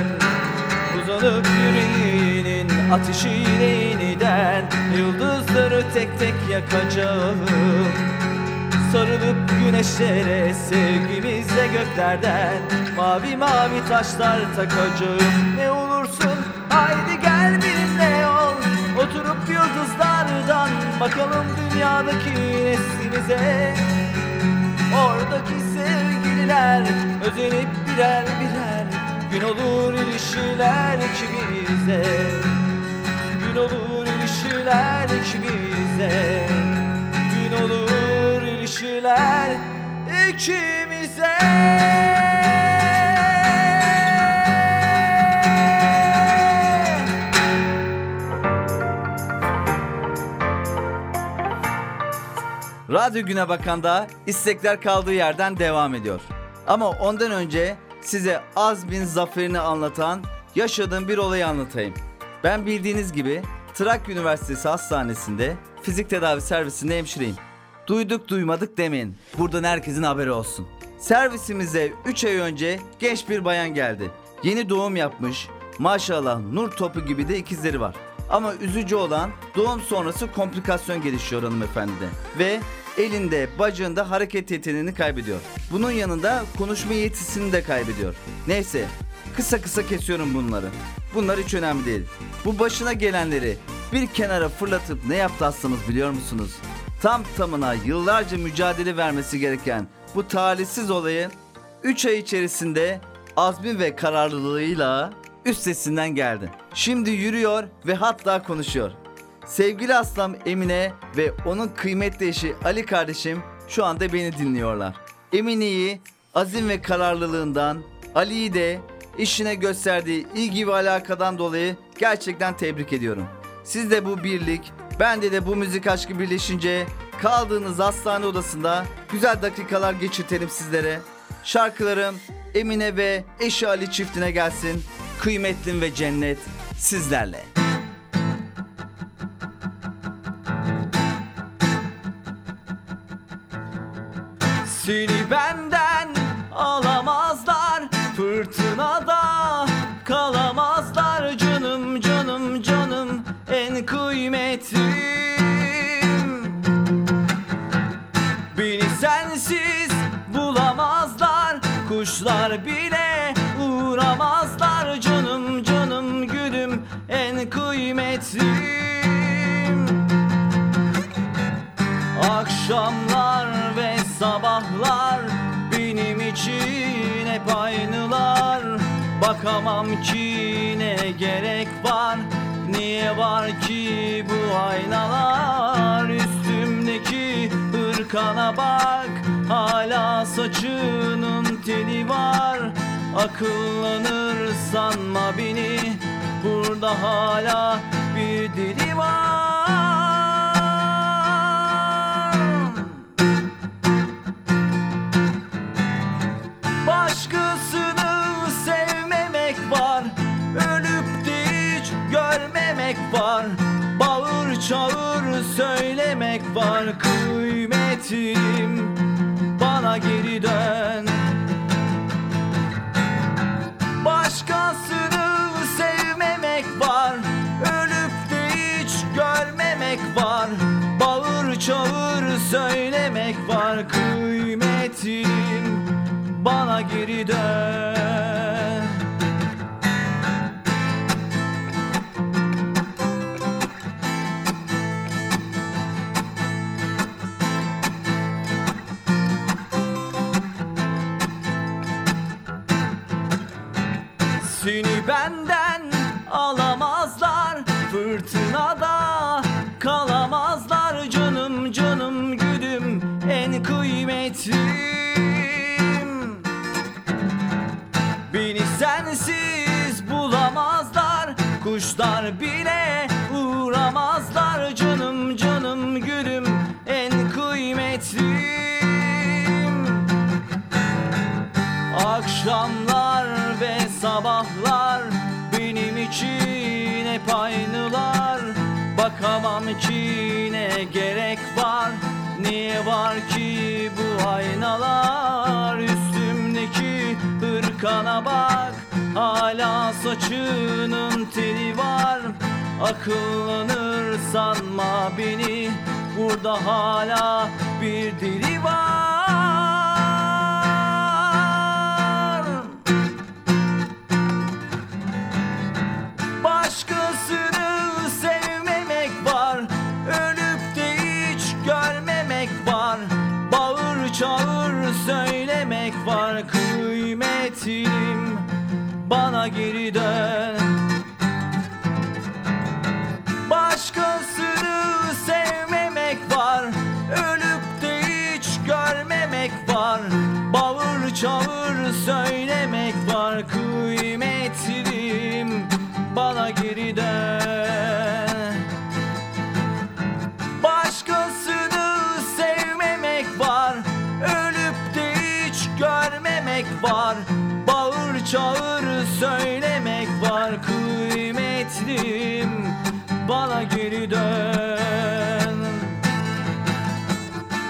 Uzanıp yüreğinin ateşi yeniden yıldızları tek tek yakacağım, sarılıp güneşlere sevgimizle göklerden mavi mavi taşlar takacağım. Ne olursun haydi gel benimle ol, oturup yıldızlardan bakalım dünyadaki neslimize, oradaki sevgililer özenip birer birer gün olur ilişkiler ikimize, gün olur ilişkiler ikimize, gün olur ilişkiler ikimize. Radyo Günebakan'da istekler kaldığı yerden devam ediyor. Ama ondan önce size Azbin zaferini anlatan yaşadığım bir olayı anlatayım. Ben bildiğiniz gibi Trakya Üniversitesi Hastanesi'nde fizik tedavi servisinde hemşireyim. Duyduk duymadık demeyin. Buradan herkesin haberi olsun. Servisimize 3 ay önce genç bir bayan geldi. Yeni doğum yapmış, maşallah nur topu gibi de ikizleri var. Ama üzücü olan doğum sonrası komplikasyon gelişiyor hanımefendide ve elinde bacağında hareket yeteneğini kaybediyor. Bunun yanında konuşma yetisini de kaybediyor. Neyse kısa kesiyorum bunları. Bunlar hiç önemli değil. Bu başına gelenleri bir kenara fırlatıp ne yaptı hastanız biliyor musunuz? Tam tamına yıllarca mücadele vermesi gereken bu talihsiz olayı 3 ay içerisinde azmi ve kararlılığıyla üstesinden geldi. Şimdi yürüyor ve hatta konuşuyor. Sevgili hastam Emine ve onun kıymetli eşi Ali kardeşim şu anda beni dinliyorlar. Emine'yi azim ve kararlılığından, Ali'yi de işine gösterdiği ilgi ve alakadan dolayı gerçekten tebrik ediyorum. Siz de bu birlik, bende de bu müzik aşkı birleşince kaldığınız hastane odasında güzel dakikalar geçirtelim sizlere. Şarkılarım Emine ve eşi Ali çiftine gelsin. Kıymetlim ve cennet sizlerle. Seni benden alamazlar, fırtınada kalamazlar, canım canım canım en kıymetlim. Beni sensiz bulamazlar, kuşlar bile uğramazlar, canım canım gülüm en kıymetlim. Akşamlar ve sabahlar benim için hep aynılar, bakamam ki ne gerek var, niye var ki bu aynalar, üstümdeki hırkana bak, hala saçının teli var. Akıllanır sanma beni, burada hala bir dili var. bilmek var, bağır çağır söylemek var. Kıymetim bana geri dön, başkasını sevmemek var, ölüp de hiç görmemek var. Bağır çağır söylemek var, kıymetim bana geri dön. Seni benden alamazlar, fırtınada kalamazlar. Canım canım gülüm, en kıymetlim. Beni sensiz bulamazlar, kuşlar bile uğramazlar. Canım canım gülüm, en kıymetlim. Akşamlar ve sabahlar benim için hep aynılar. Bakamam ki ne gerek var, niye var ki bu aynalar? Üstümdeki hırkana bak, hala saçının teli var. Akıllanır sanma beni, burada hala bir deli var. Başkasını sevmemek var, ölüp de hiç görmemek var. Bağır çağır söylemek var, kıymetim bana geri dön. Başkasını sevmemek var, ölüp de hiç görmemek var. Bağır çağır söylemek var, kıymetim bana geri dön. Başkasını sevmemek var, ölüp de hiç görmemek var. Bağır çağır söylemek var, kıymetlim bana geri dön.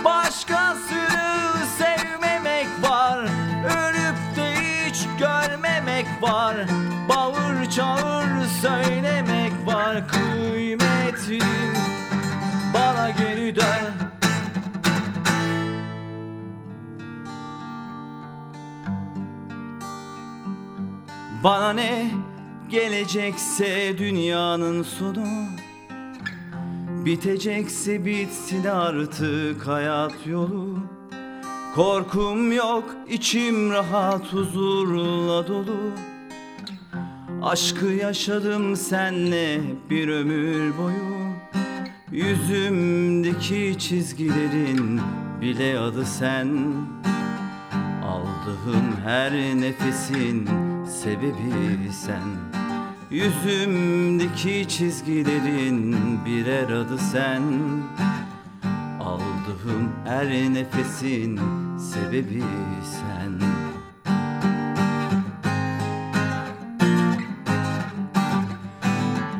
Başkasını sevmemek var, ölüp de hiç görmemek var. Bağır çağır söylemek var, kıymetim bana geri dön. Bana ne gelecekse dünyanın sonu, bitecekse bitsin artık hayat yolu. Korkum yok, içim rahat, huzurla dolu. Aşkı yaşadım senle bir ömür boyu. Yüzümdeki çizgilerin bile adı sen. Aldığım her nefesin sebebi sen. Yüzümdeki çizgilerin birer adı sen. Aldığım her nefesin sebebi sen.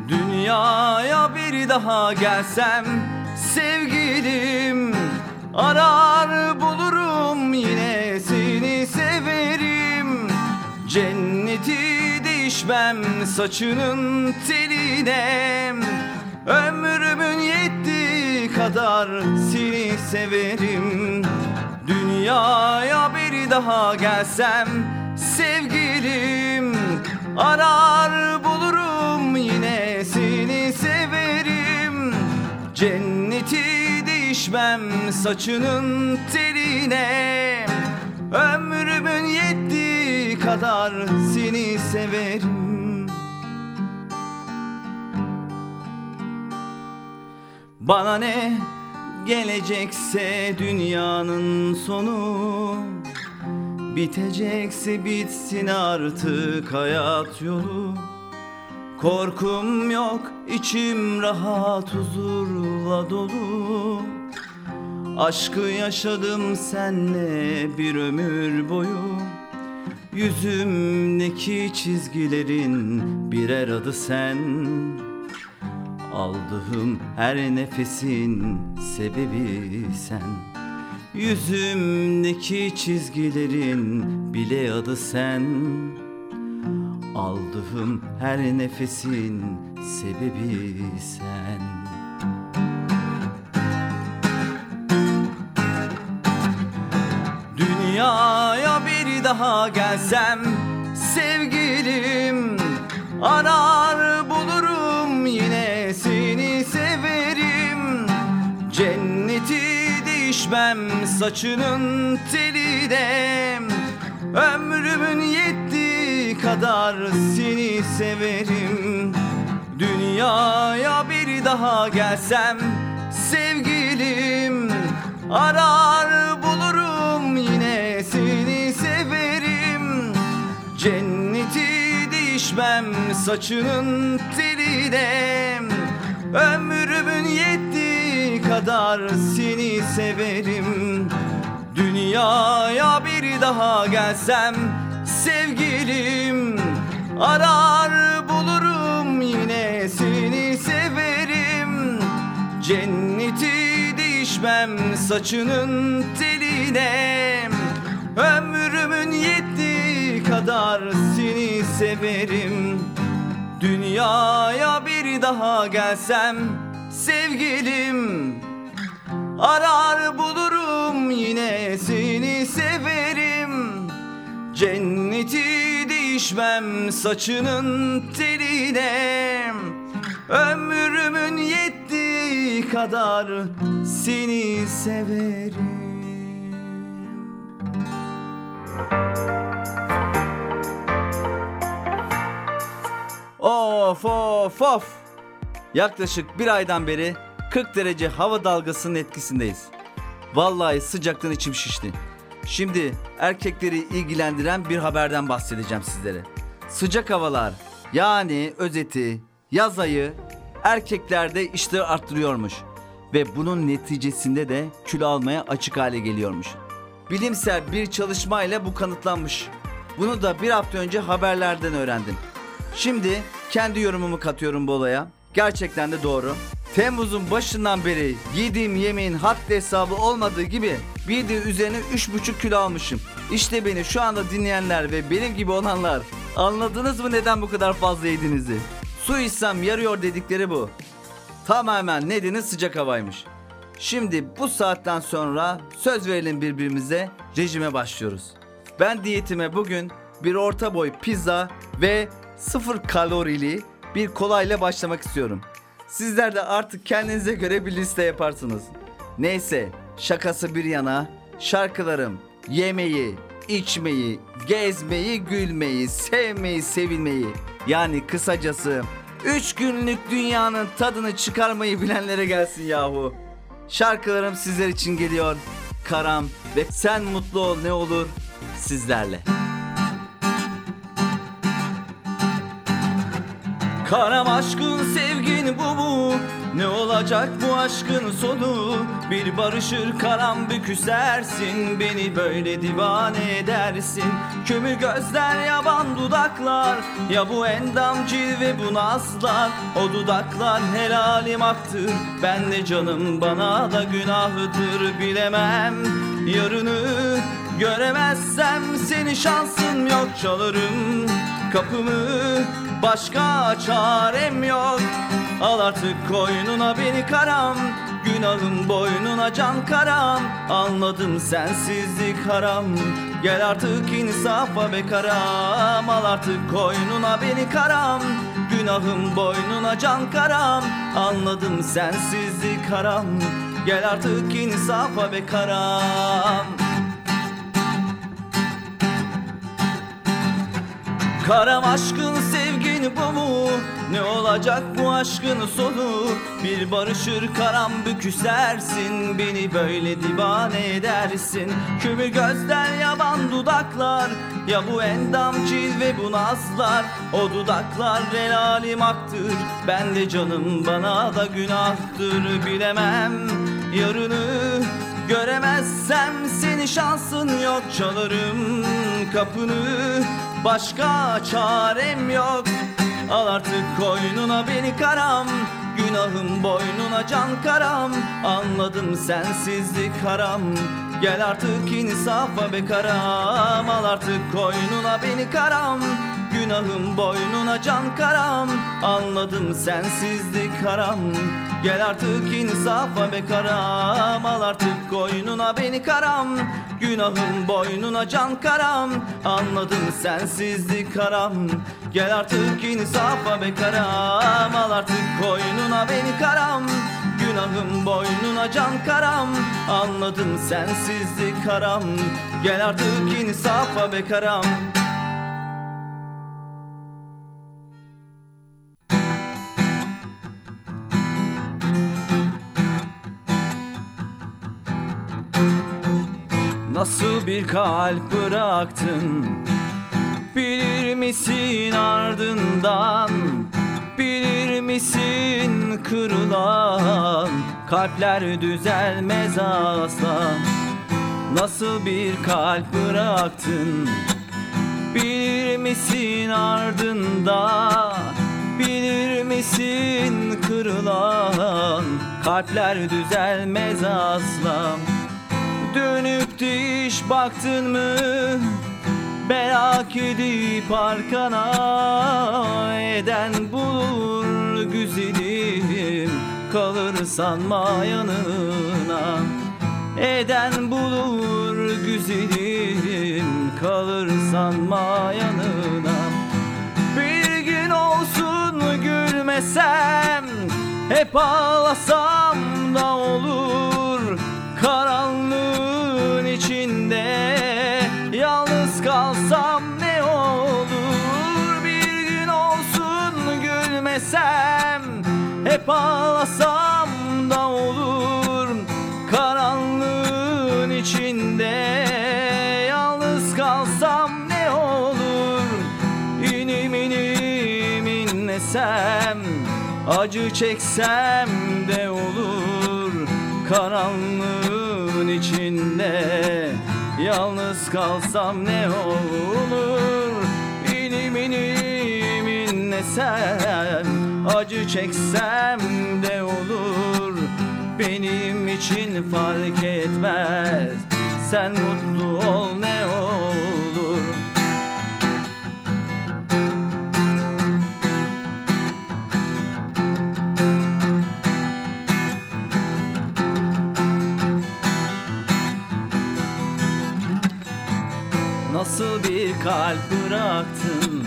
Dünyaya bir daha gelsem sevgilim, arar bulurum yine seni severim. Cenneti değişmem saçının teline, ömrümün yettiği kadar seni severim. Dünyaya bir daha gelsem sevgilim, arar bulurum yine seni severim. Cenneti değişmem saçının teline, ömrümün yettiği kadar seni severim. Bana ne gelecekse dünyanın sonu, bitecekse bitsin artık hayat yolu. Korkum yok, içim rahat, huzurla dolu. Aşkı yaşadım senle bir ömür boyu. Yüzümdeki çizgilerin birer adı sen. Aldığım her nefesin sebebi sen. Yüzümdeki çizgilerin bile adı sen. Aldığım her nefesin sebebi sen. Dünyaya bir daha gelsem sevgilim, arar bulurum yine seni severim. Cenneti değişmem saçının teline, ömrümün yettiği kadar seni severim. Dünyaya bir daha gelsem sevgilim, arar bulurum yine seni severim. Cenneti değişmem saçının teline, ömrümün yettiği kadar seni severim. Dünyaya bir daha gelsem sevgilim, arar bulurum yine seni severim. Cenneti değişmem saçının teline, ömrümün yettiği kadar seni severim. Dünyaya bir daha gelsem sevgilim, arar bulurum yine seni severim. Cenneti değişmem saçının teline, ömrümün yettiği kadar seni severim. Of of of. Yaklaşık bir aydan beri 40 derece hava dalgasının etkisindeyiz. Vallahi sıcaktan içim şişti. Şimdi erkekleri ilgilendiren bir haberden bahsedeceğim sizlere. Sıcak havalar, yani özeti yaz ayı erkeklerde iştahı arttırıyormuş. Ve bunun neticesinde de kilo almaya açık hale geliyormuş. Bilimsel bir çalışmayla bu kanıtlanmış. Bunu da bir hafta önce haberlerden öğrendim. Şimdi kendi yorumumu katıyorum bu olaya. Gerçekten de doğru. Temmuz'un başından beri yediğim yemeğin haddi hesabı olmadığı gibi bir de üzerine 3,5 kilo almışım. İşte beni şu anda dinleyenler ve benim gibi olanlar, anladınız mı neden bu kadar fazla yediğinizi? Su içsem yarıyor dedikleri bu. Tamamen nedeni sıcak havaymış. Şimdi bu saatten sonra söz verelim birbirimize, rejime başlıyoruz. Ben diyetime bugün bir orta boy pizza ve 0 kalorili bir kolayla başlamak istiyorum. Sizler de artık kendinize göre bir liste yaparsınız. Neyse, şakası bir yana, şarkılarım yemeği, içmeyi, gezmeyi, gülmeyi, sevmeyi, sevilmeyi, yani kısacası 3 günlük dünyanın tadını çıkarmayı bilenlere gelsin yahu. Şarkılarım sizler için geliyor. Karam ve Sen Mutlu Ol Ne Olur sizlerle. Karam aşkın sevgin bu mu? Ne olacak bu aşkın sonu? Bir barışır karam bir küsersin, beni böyle divane edersin. Kömür gözler, yaban dudaklar, ya bu endam cilve bu nazlar. O dudaklar helalim haktır, ben de canım bana da günahıdır. Bilemem yarını, göremezsem seni şansım yok. Çalarım kapımı, başka çarem yok. Al artık koynuna beni karam, günahım boynuna can karam. Anladım sensizlik haram, gel artık insafa be karam. Al artık koynuna beni karam, günahım boynuna can karam. Anladım sensizlik haram, gel artık insafa be karam. Karam aşkın sevgin bu mu? Ne olacak bu aşkın sonu? Bir barışır karam bir küsersin, beni böyle divane edersin. Kömür gözler, yaban dudaklar, ya bu endam cilve bu nazlar. O dudaklar helalim haktır, ben de canım bana da günahtır. Bilemem yarını, göremezsem seni şansın yok. Çalarım kapını, başka çarem yok. Al artık koynuna beni karam, günahım, boynuna can karam. Anladım sensizlik haram. Gel artık insafa be karam. Al artık koynuna beni karam. Günahım, boynuna can karam. Anladım sensizlik haram. Gel artık insafa be karam. Al artık koynuna beni karam. Günahım, boynuna can karam. Anladım sensizlik haram. Gel artık insafa be karam. Al artık koynuna beni karam. Günahım, boynuna can karam. Anladım sensizlik haram. Gel artık insafa be karam. Nasıl bir kalp bıraktın, bilir misin ardından, bilir misin kırılan kalpler düzelmez asla. Nasıl bir kalp bıraktın, bilir misin ardından, bilir misin kırılan kalpler düzelmez asla. Dönüp de hiç baktın mı, merak edip arkana, eden bulur güzelim, kalır sanma yanına. Eden bulur güzelim, kalır sanma yanına. Bir gün olsun gülmesem, hep ağlasam da olur. Karanlığın içinde yalnız kalsam ne olur? Bir gün olsun gülmesem, hep ağlasam da olur. Karanlığın içinde yalnız kalsam ne olur? İnim inim inlesem, acı çeksem de olur. Karanlığın içinde yalnız kalsam ne olur? İnim inim inlesem, acı çeksem de olur. Benim için fark etmez, sen mutlu ol ne olur. Nasıl bir kalp bıraktın,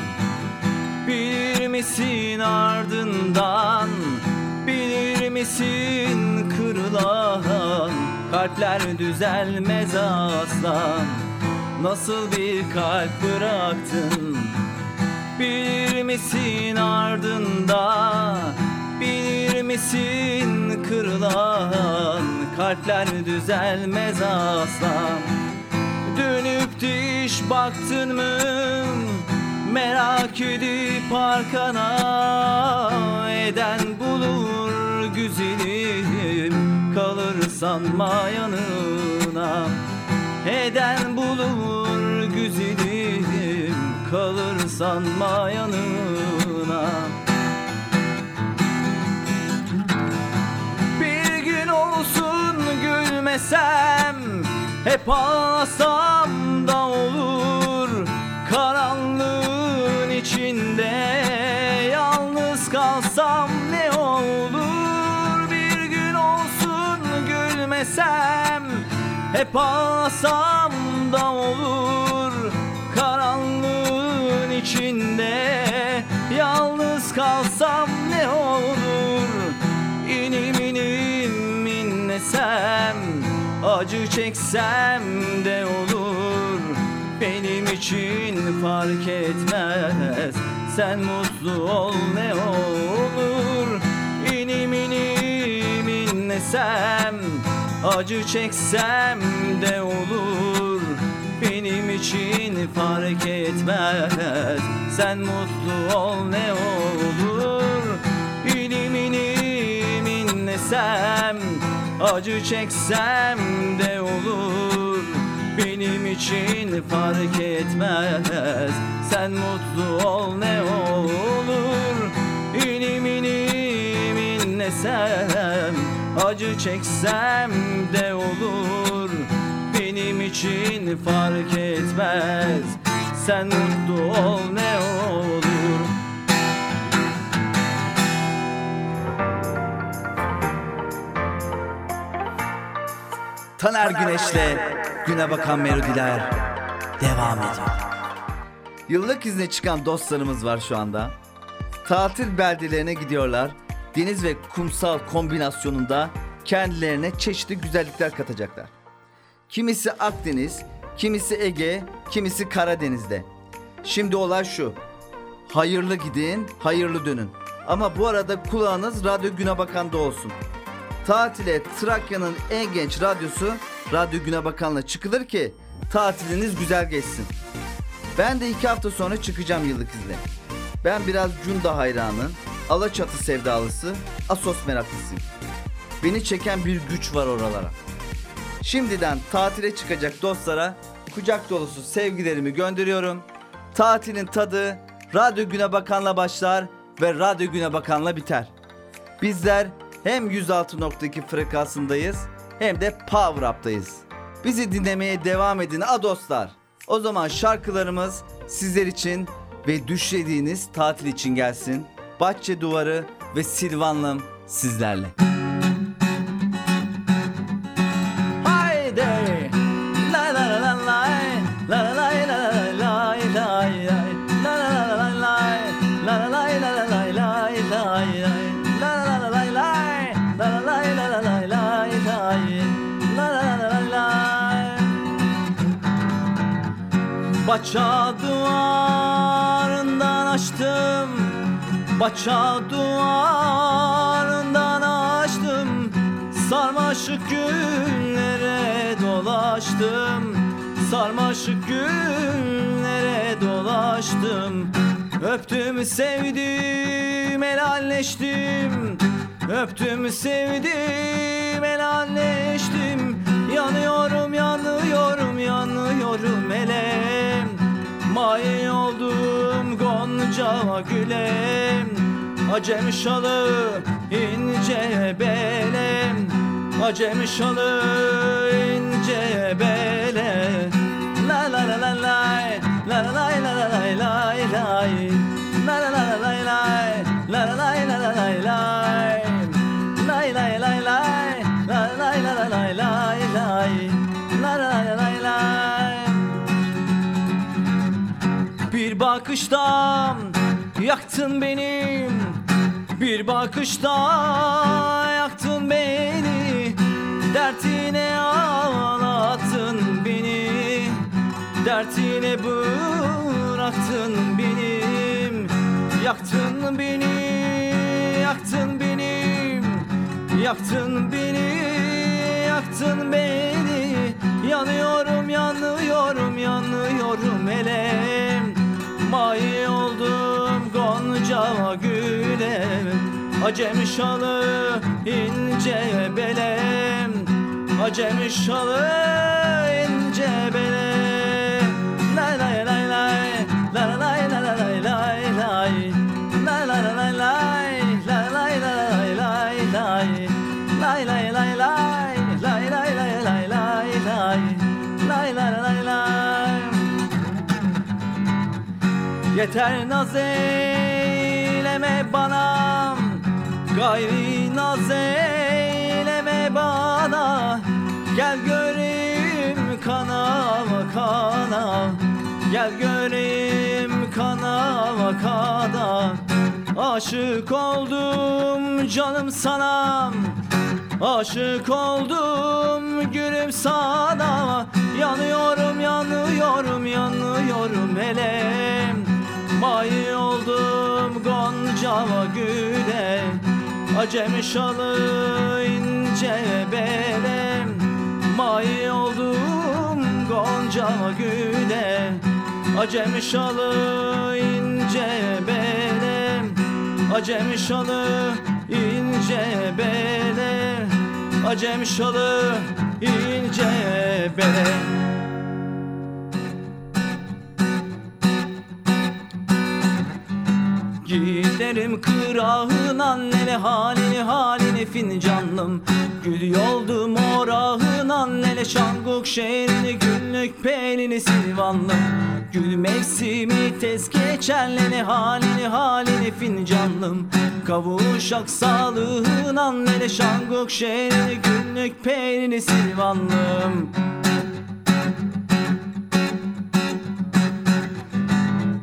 bilir misin ardından, bilir misin kırılan kalpler düzelmez asla. Nasıl bir kalp bıraktın, bilir misin ardından, bilir misin kırılan kalpler düzelmez asla. Dönüp de hiç baktın mı, merak edip arkana, eden bulur güzelim, kalır sanma yanına. Eden bulur güzelim, kalır sanma yanına. Bir gün olsun gülmesem, hep ağlasam da olur. Karanlığın içinde yalnız kalsam ne olur? Bir gün olsun gülmesem, hep ağlasam da olur. Karanlığın içinde yalnız kalsam ne olur? İnim inim inlesem, acı çeksem de olur. Benim için fark etmez, sen mutlu ol ne olur. İnim inim inlesem, acı çeksem de olur. Benim için fark etmez, sen mutlu ol ne olur. İnim inim inlesem, acı çeksem de olur. Benim için fark etmez, sen mutlu ol ne olur. İnim inim inlesem, acı çeksem de olur, benim için fark etmez. Sen mutlu ol ne olur. Taner Güneş'le Günebakan Melodiler devam ediyor. Yıllık izne çıkan dostlarımız var şu anda. Tatil beldelerine gidiyorlar. Deniz ve kumsal kombinasyonunda kendilerine çeşitli güzellikler katacaklar. Kimisi Akdeniz, kimisi Ege, kimisi Karadeniz'de. Şimdi olay şu: hayırlı gidin, hayırlı dönün. Ama bu arada kulağınız Radyo Günebakan'da olsun. Tatile Trakya'nın en genç radyosu Radyo Günebakan'la çıkılır ki tatiliniz güzel geçsin. Ben de 2 hafta sonra çıkacağım yıllık izne. Ben biraz Cunda hayranı, Alaçatı sevdalısı, Asos meraklısıyım. Beni çeken bir güç var oralara. Şimdiden tatile çıkacak dostlara kucak dolusu sevgilerimi gönderiyorum. Tatilin tadı Radyo Günebakan'la başlar ve Radyo Günebakan'la biter. Bizler hem 106.2 frekansındayız hem de Power App'tayız. Bizi dinlemeye devam edin a dostlar. O zaman şarkılarımız sizler için ve düşlediğiniz tatil için gelsin. Bahçe Duvarı ve Silvanlım sizlerle. Bahça duvarından açtım, bahça duvarından açtım, sarmaşık günlere dolaştım, sarmaşık günlere dolaştım. Öptüm sevdim, helalleştim, öptüm sevdim, helalleştim. Yanıyorum, yanıyorum, yanıyorum elem. Maye oldum Gonca Gülem. Acem şalı ince belem. Acem şalı ince bele. La la la la la la la la la la la la la la la la la la la la. Lay lay lay lay, lay lay lay lay lay lay, lay lay lay lay. Bir bakışta yaktın beni, bir bakışta yaktın beni. Dertine ağlattın beni, dertine bıraktın beni. Yaktın beni, yaktın beni. Yaktın beni, yaktın beni. Yanıyorum, yanıyorum, yanıyorum elem. Maye oldum Gonca Gülem. Acem şalı ince belem. Acem şalı ince belem. Lay lay lay lay, lay lay lay lay lay lay, lay lay lay lay. Lay lay lay lay, lay lay lay lay lay lay, lay lay lay lay. Yeter naz eyleme bana, gayri naz eyleme bana. Gel göreyim kana kana, gel göreyim kana kana. Aşık oldum canım sana, aşık oldum gülüm sana. Yanıyorum, yanıyorum, yanıyorum elem. Maye oldum Gonca Gül'e. Acem şalı ince belem. Maye oldum Gonca Gül'e. Acem şalı ince belem. Acem şalı ince bele, acem şalı ince bele. Giderim kırağına nele halini haline fincanlım. Gül yoldum orağına nele Şanguk şehrini günlük pelini silvanlım. Gül mevsimi tez geçer nele halini haline fincanlım. Kavuşak sağlığına nele Şanguk şehrini günlük pelini silvanlım.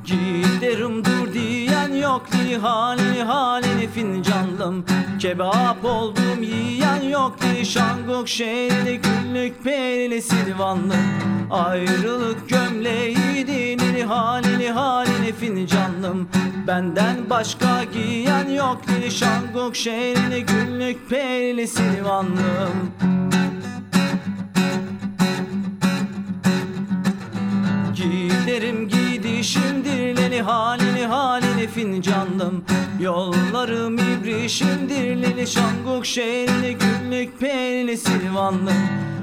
Giderim dur diyen yok li hali halini fincanlım. Kebap oldum yiyen yok li Şangok şehri günlük perili silvanlım. Ayrılık gömleğiydi li halini halini fincanlım. Benden başka giyen yok li Şangok şehri günlük perili silvanlım. Giderim gidişimdir leli halini halini fincanlım. Yollarım ibrişimdir leli Şanguk şehrini günlük pelini silvanlım.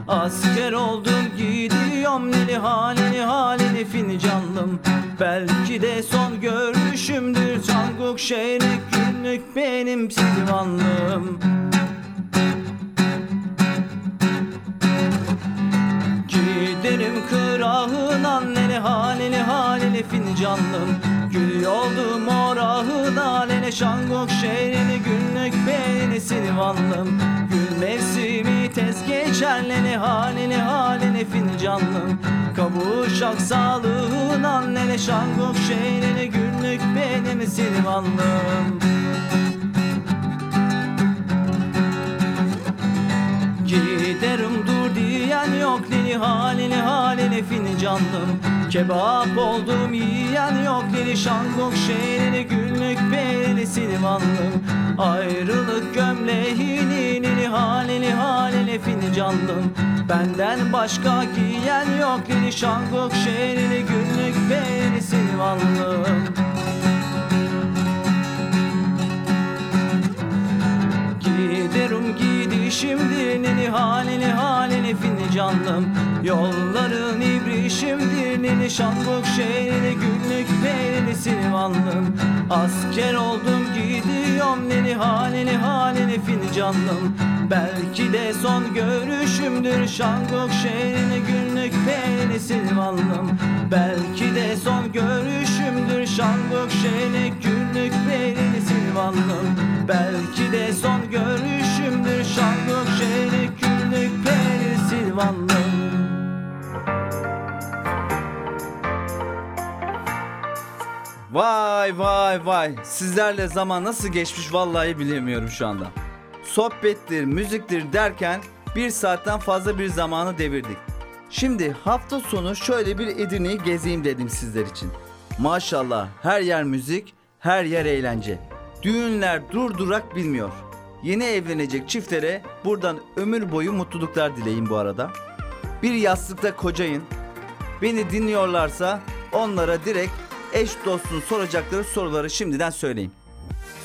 Asker oldum gidiyorum leli halini halini fincanlım. Belki de son görüşümdür Şanguk şehri günlük benim silvanlım. Giderim kırağına nele halini halini fincanlım. Gül yoldum orağına nele Şangok şehrini günlük beni silvanlım. Gül mevsimi tez geçer nele halini halini fincanlım. Kavuşak sağlığına nele Şangok şehrini günlük benim silvanlım. Giderim dur diyen yok lili halini halini fincanlım. Kebap oldum yiyen yok lili Şangok şehrini günlük beli silvanlım. Ayrılık gömleğini lili halini halini fincanlım. Benden başka giyen yok lili Şangok şehrini günlük beli silvanlım. Giderim gidişimdir neli halini halini fincanlım. Yolların ibrişimdir neli Şangok şehrini günlük belini silvanlım. Asker oldum gidiyorum neli halini halini fincanlım. Belki de son görüşümdür Şangok şehrini günlük belini silvanlım. Belki de son görüşümdür Şangok şehrini günlük belini silvanlım. Belki de son görüşümdür Şangok şehri günlük beni silvanlım. Vay vay vay, sizlerle zaman nasıl geçmiş vallahi bilemiyorum şu anda. Sohbettir, müziktir derken bir saatten fazla bir zamanı devirdik. Şimdi hafta sonu şöyle bir Edirne'yi gezeyim dedim sizler için. Maşallah her yer müzik, her yer eğlence. Düğünler durdurak bilmiyor. Yeni evlenecek çiftlere buradan ömür boyu mutluluklar dileyin bu arada. Bir yastıkta kocayın. Beni dinliyorlarsa onlara direkt eş dostun soracakları soruları şimdiden söyleyin.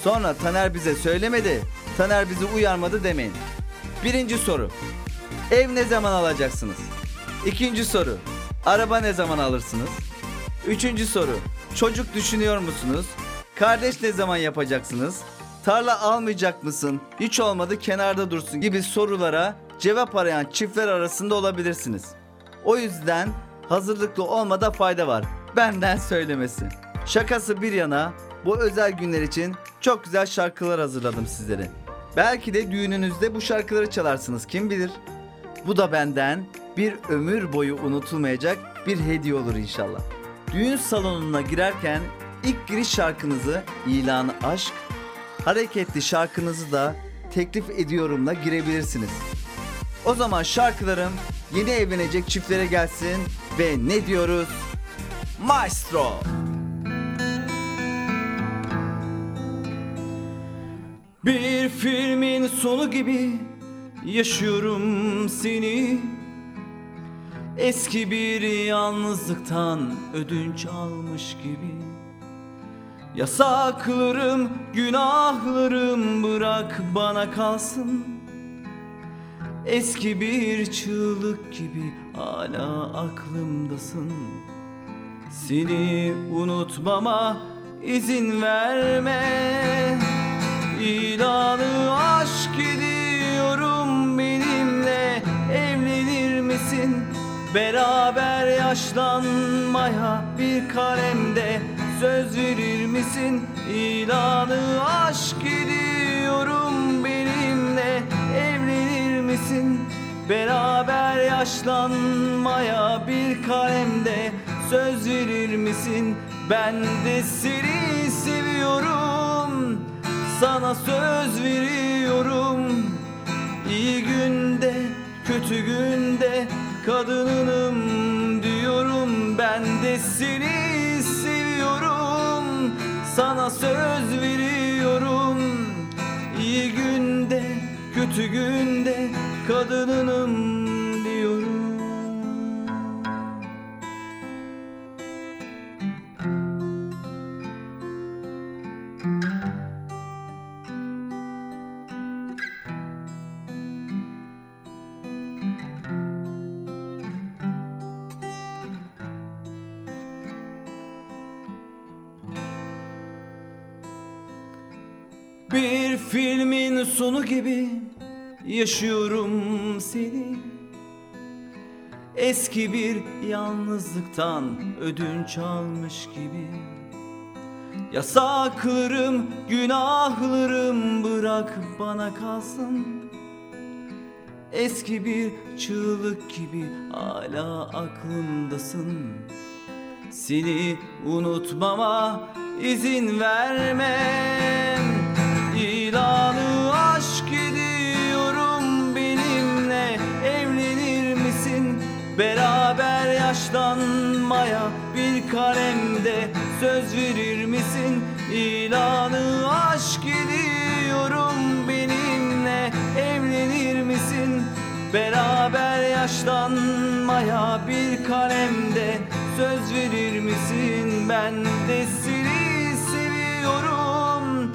Sonra Taner bize söylemedi, Taner bizi uyarmadı demeyin. Birinci soru: ev ne zaman alacaksınız? İkinci soru: araba ne zaman alırsınız? Üçüncü soru: çocuk düşünüyor musunuz? Kardeş ne zaman yapacaksınız? Tarla almayacak mısın? Hiç olmadı kenarda dursun gibi sorulara cevap arayan çiftler arasında olabilirsiniz. O yüzden hazırlıklı olmada fayda var. Benden söylemesi. Şakası bir yana bu özel günler için çok güzel şarkılar hazırladım sizlere. Belki de düğününüzde bu şarkıları çalarsınız, kim bilir. Bu da benden bir ömür boyu unutulmayacak bir hediye olur inşallah. Düğün salonuna girerken İlk giriş şarkınızı ilan aşk, hareketli şarkınızı da teklif ediyorumla girebilirsiniz. O zaman şarkılarım yeni evlenecek çiftlere gelsin ve ne diyoruz? Maestro! Bir filmin sonu gibi yaşıyorum seni. Eski bir yalnızlıktan ödünç almış gibi. Yasaklarım, günahlarım bırak bana kalsın. Eski bir çığlık gibi hala aklımdasın. Seni unutmama izin verme. İlanı aşk ediyorum benimle, evlenir misin? Beraber yaşlanmaya bir kalemde söz verir misin? İlanı aşk ediyorum benimle, evlenir misin? Beraber yaşlanmaya bir kalemde söz verir misin? Ben de seni seviyorum, sana söz veriyorum. İyi günde, kötü günde kadınınım diyorum. Ben de seni seviyorum, sana söz veriyorum. İyi günde, kötü günde kadınınım diyorum. Bir filmin sonu gibi yaşıyorum seni. Eski bir yalnızlıktan ödünç almış gibi. Yasaklarım, günahlarım bırak bana kalsın. Eski bir çığlık gibi hala aklımdasın. Seni unutmama izin vermem. İlanı aşk ediyorum benimle, evlenir misin? Beraber yaşlanmaya bir kalemde söz verir misin? İlanı aşk ediyorum benimle, evlenir misin? Beraber yaşlanmaya bir kalemde söz verir misin? Ben de seni seviyorum,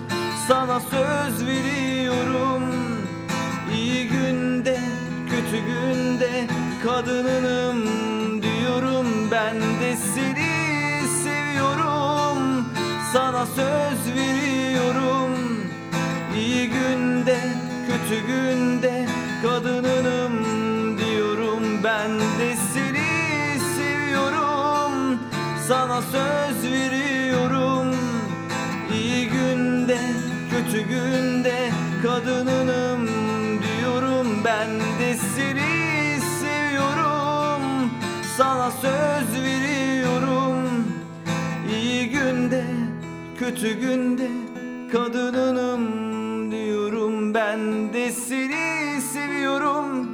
sana söz veriyorum. İyi günde, kötü günde kadınınım diyorum. Ben de seni seviyorum, sana söz veriyorum. İyi günde, kötü günde kadınınım diyorum. Ben de seni seviyorum, sana söz veriyorum. İyi günde, kötü günde kadınınım diyorum. Ben de seni seviyorum, sana söz veriyorum. İyi günde, kötü günde kadınınım diyorum. Ben de seni seviyorum,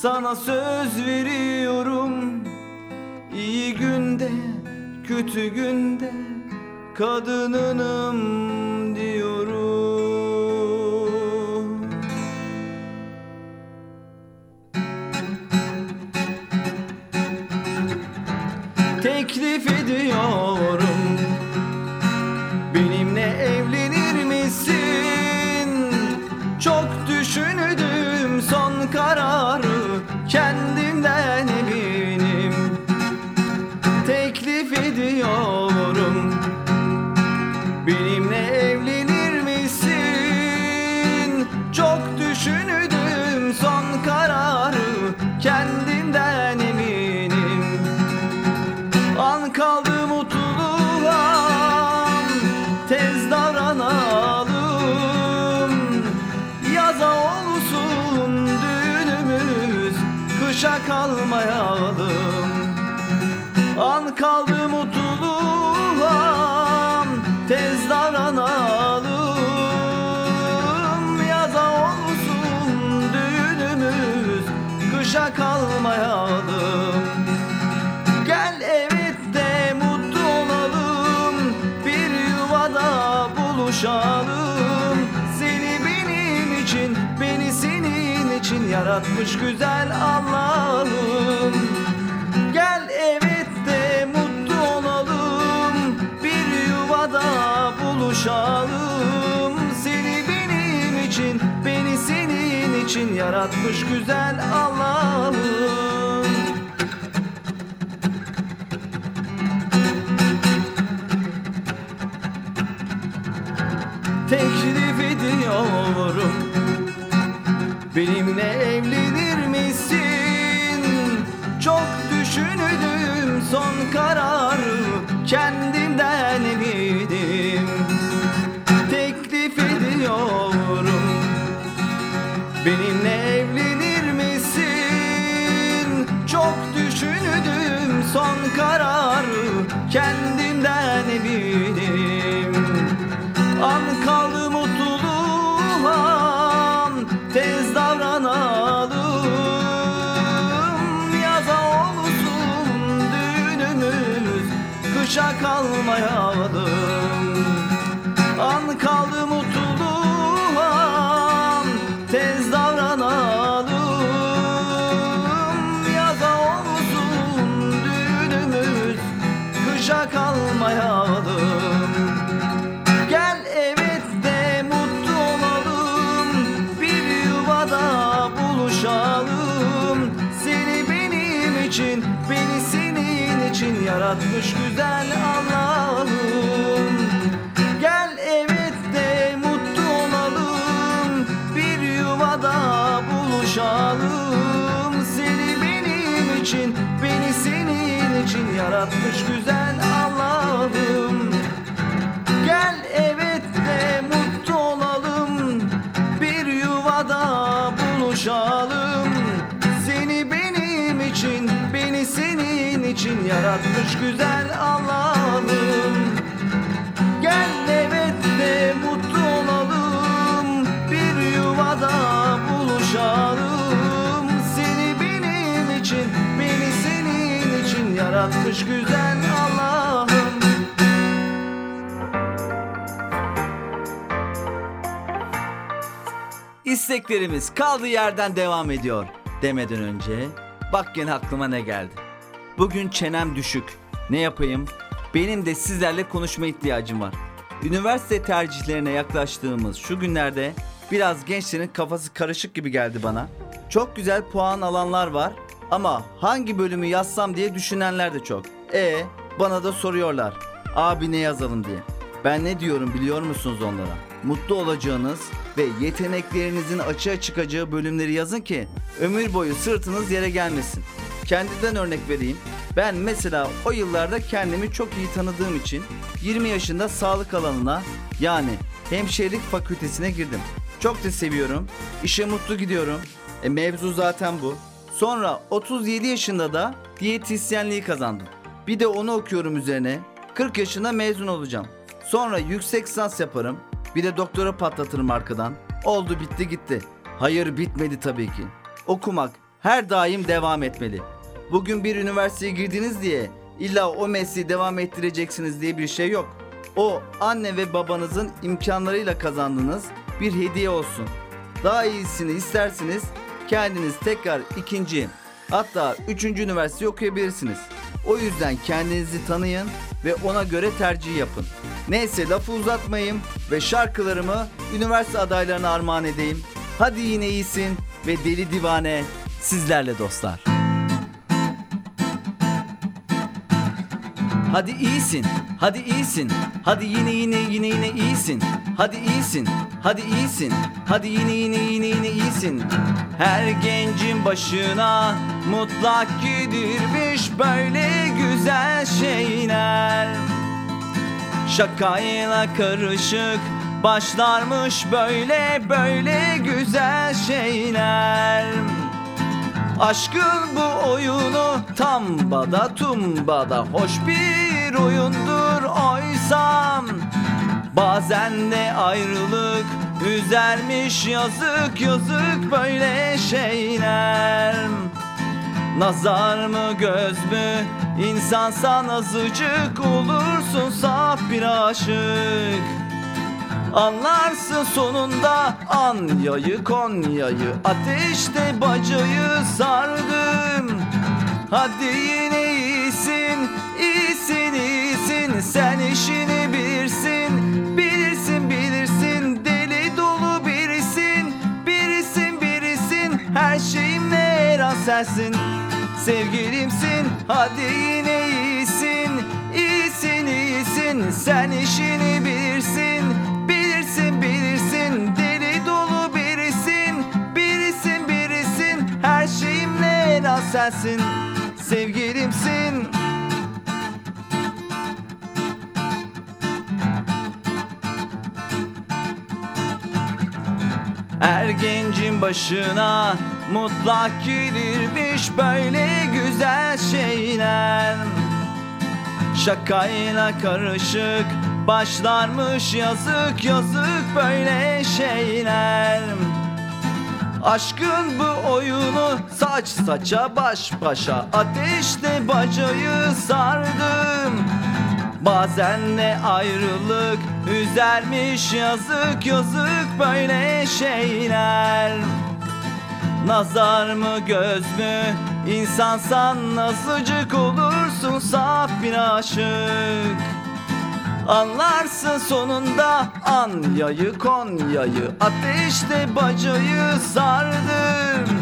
sana söz veriyorum. İyi günde, kötü günde kadınınım diyorum. Teklif ediyorum, benimle evlenir misin? Çok düşündüm son kararı, kendimden eminim. Teklif ediyorum, benimle evlenir misin? Çok düşündüm son kararı, kendimden eminim. An kaldı mutluluğa, tez davranalım. Yaza olsun düğünümüz, kışa kalmayalım. An kaldı mutluluğa, tez davranalım. Yaza olsun düğünümüz, kışa kalmayalım. Gel evde mutlu olalım, bir yuvada buluşalım. Seni benim için, beni senin için yaratmış güzel Allah'ım. Gel evde mutlu olalım, bir yuvada buluşalım. Seni benim için, beni senin için yaratmış güzel Allah'ım. teklif ediyorum. Benimle evlenir misin? Çok düşündüm son kararı, kendimden emindim. Teklif ediyorum. Benimle evlenir misin? Çok düşündüm son kararı, kendimden emindim. An kaldı mutluluğa, tez davranalım. Yaza olsun düğünümüz, kışa kalmayalım. An kaldı mutluluğa, tez davranalım. Yaza olsun düğünümüz, kışa kalmayalım. Beni senin için yaratmış güzel Allah'ım. Gel evet de mutlu olalım, bir yuvada buluşalım. Seni benim için, beni senin için yaratmış güzel Allah'ım. Gel evet de mutlu olalım, bir yuvada buluşalım. Seni benim için, beni senin için yaratmış güzel Allah'ım. Gel evet de mutlu olalım, bir yuvada buluşalım. Seni benim için, beni senin için yaratmış güzel Allah'ım. İsteklerimiz kaldığı yerden devam ediyor demeden önce... Bak gene aklıma ne geldi. Bugün çenem düşük. Ne yapayım? Benim de sizlerle konuşma ihtiyacım var. Üniversite tercihlerine yaklaştığımız şu günlerde biraz gençlerin kafası karışık gibi geldi bana. Çok güzel puan alanlar var ama hangi bölümü yazsam diye düşünenler de çok. Bana da soruyorlar. Abi ne yazalım diye. Ben ne diyorum biliyor musunuz onlara? Mutlu olacağınız ve yeteneklerinizin açığa çıkacağı bölümleri yazın ki ömür boyu sırtınız yere gelmesin. Kendimden örnek vereyim. Ben mesela o yıllarda kendimi çok iyi tanıdığım için 20 yaşında sağlık alanına, yani hemşirelik fakültesine girdim. Çok da seviyorum. İşe mutlu gidiyorum. Mevzu zaten bu. Sonra 37 yaşında da diyetisyenliği kazandım. Bir de onu okuyorum üzerine. 40 yaşında mezun olacağım. Sonra yüksek lisans yaparım. Bir de doktora patlatırım arkadan. Oldu bitti gitti. Hayır, bitmedi tabii ki. Okumak her daim devam etmeli. Bugün bir üniversiteye girdiniz diye illa o mesleği devam ettireceksiniz diye bir şey yok. O anne ve babanızın imkanlarıyla kazandığınız bir hediye olsun. Daha iyisini istersiniz, kendiniz tekrar ikinci, hatta üçüncü üniversite okuyabilirsiniz. O yüzden kendinizi tanıyın ve ona göre tercih yapın. Neyse, lafı uzatmayayım ve şarkılarımı üniversite adaylarına armağan edeyim. Hadi yine iyisin ve deli divane sizlerle dostlar. Hadi iyisin, hadi iyisin, hadi yine iyisin. Hadi iyisin, hadi iyisin, hadi yine iyisin. Her gencin başına mutlak gelirmiş böyle güzel şeyler. Şakayla karışık başlarmış böyle güzel şeyler. Aşkın bu oyunu tambada tumbada hoş bir oyundur oysam. Bazen de ayrılık üzermiş, yazık yazık böyle şeyler. Nazar mı göz mü, insansan azıcık olursun saf bir aşık. Anlarsın sonunda Anya'yı Konya'yı, ateşte bacayı sardım. Hadi yine iyisin, iyisin, iyisin, sen işini bilirsin. Bilirsin, bilirsin, deli dolu birisin. Birisin, birisin, her şeyimle her an sensin. Sevgilimsin, hadi yine iyisin, iyisin, iyisin, sen işini bilirsin, bilirsin, bilirsin. gelsin, sevgilimsin. Her gencin başına mutlak gelirmiş böyle güzel şeyler. Şakayla karışık başlarmış, yazık yazık böyle şeyler. Aşkın bu oyunu saç saça baş başa, ateşte bacayı sardım. Bazen de ayrılık üzermiş, yazık yazık böyle şeyler. Nazar mı göz mü, insansan nasılcık olursun saf bir aşık. Anlarsın sonunda Anya'yı Konya'yı, ateşte bacayı sardım.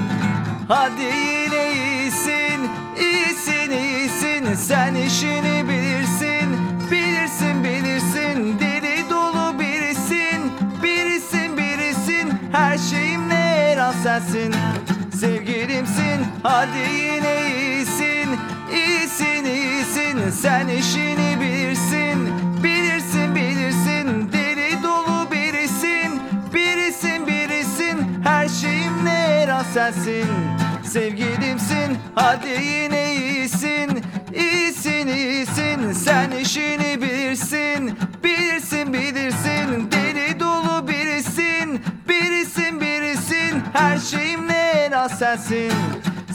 Hadi yine iyisin, iyisin iyisin, sen işini bilirsin, bilirsin bilirsin. Deli dolu birisin, birisin birisin, her şeyimle her an sensin, sevgilimsin. Hadi yine iyisin, iyisin iyisin, sen işini bilirsin, bilirsin bilirsin. Deli dolu birisin, birisin birisin, her şeyimle her an sensin, sevgilimsin. Hadi yine iyisin, iyisin iyisin, sen işini bilirsin, bilirsin bilirsin. Deli dolu birisin, birisin birisin, her şeyimle en az sensin,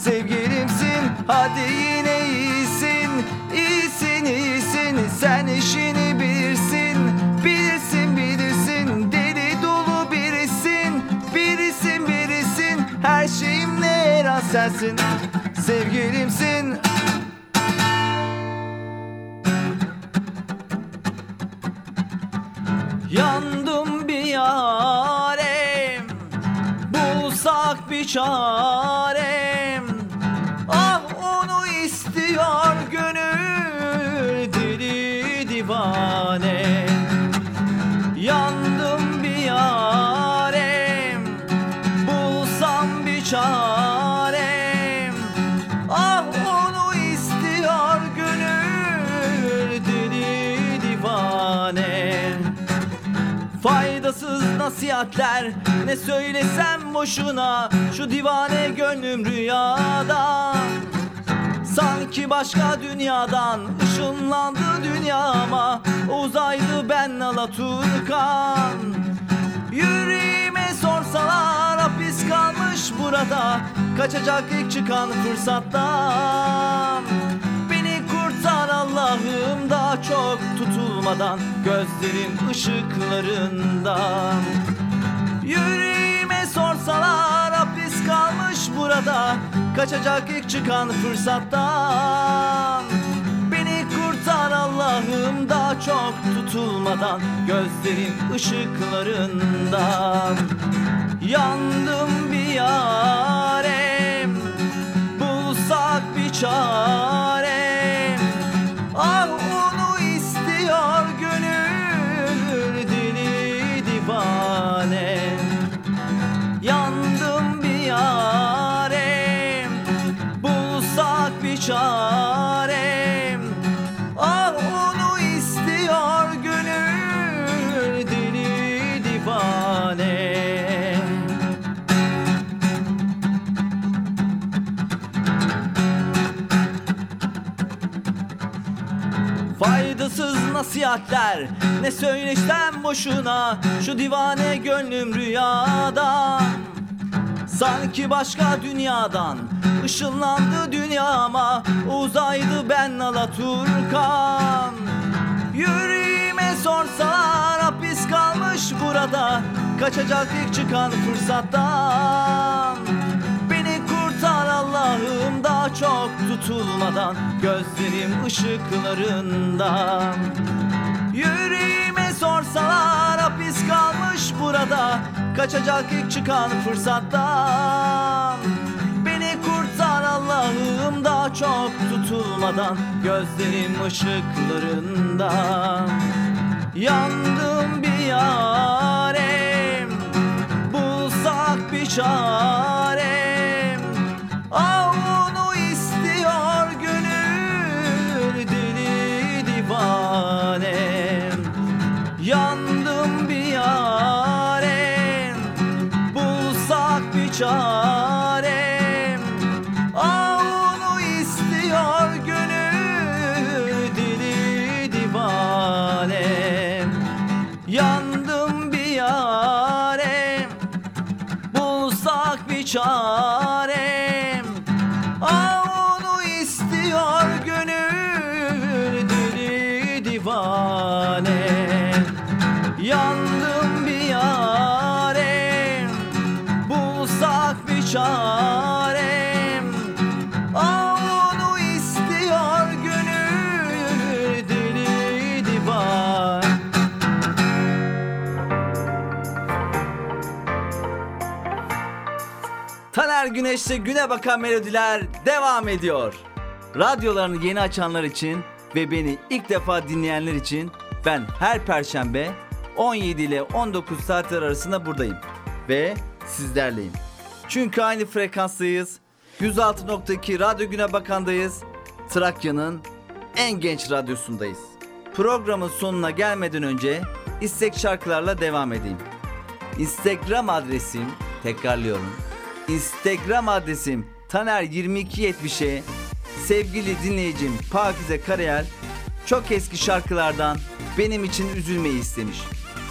sevgilimsin. Hadi yine iyisin, iyisin iyisin, sen işini bilirsin, bilirsin bilirsin. Deli dolu birisin, birisin birisin, her şeyimle en az sensin, sevgilimsin. Yandım bir yarem, bulsak bir çarem. Ah onu istiyor gönül deli divane. Yandım bir yarem, bulsam bir çarem. Ah onu istiyor gönül deli divane. Faydasız nasihatler ne söylesem boşuna, şu divane gönlüm rüyada. Sanki başka dünyadan ışınlandı dünyama, uzaydı ben Alaturkan. Yüreğime sorsalar hapis kalmış burada, kaçacak ilk çıkan fırsattan. Kurtar Allah'ım daha çok tutulmadan, gözlerim ışıklarından. Yüreğime sorsalar hapis kalmış burada, kaçacak ilk çıkan fırsattan. Beni kurtar Allah'ım daha çok tutulmadan, gözlerim ışıklarından. Yandım bir yarem, bulsak bir çare. Ah onu istiyor gönül deli divane. Yandım bir yarem, bulsak bir çarem. Ah onu istiyor gönül deli divane. Faydasız nasihatler ne söyleşsem boşuna, şu divane gönlüm rüyada. Sanki başka dünyadan ışınlandı dünyama, uzaydı ben Alaturkan. Yüreğime sorsalar hapis kalmış burada, kaçacak ilk çıkan fırsattan. Kurtar Allah'ım daha çok tutulmadan, gözlerim ışıklarından. Yüreğime sorsalar hapis kalmış burada, kaçacak ilk çıkan fırsattan. Beni kurtar Allah'ım daha çok tutulmadan, gözlerim ışıklarından. Yandım bir yarem, bulsak bir çare. Ah onu istedim. çarem, onu istiyor gönül dili divanem. Yandım bir yarem, bulsak bir çarem, onu istiyor gönül dili divanem. Yandım bir yarem, bulsak bir çarem, onu istiyor gönül deli divan. Taner Güneş'le Günebakan Melodiler devam ediyor. Radyolarını yeni açanlar için ve beni ilk defa dinleyenler için ben her perşembe 17 ile 19 saatler arasında buradayım ve sizlerleyim. Çünkü aynı frekanstayız. 106.2 Radyo Günebakan'dayız. Trakya'nın en genç radyosundayız. Programın sonuna gelmeden önce istek şarkılarla devam edeyim. Instagram adresim, tekrarlıyorum. Instagram adresim taner2270'e sevgili dinleyicim Pakize Karayel çok eski şarkılardan benim için üzülmeyi istemiş.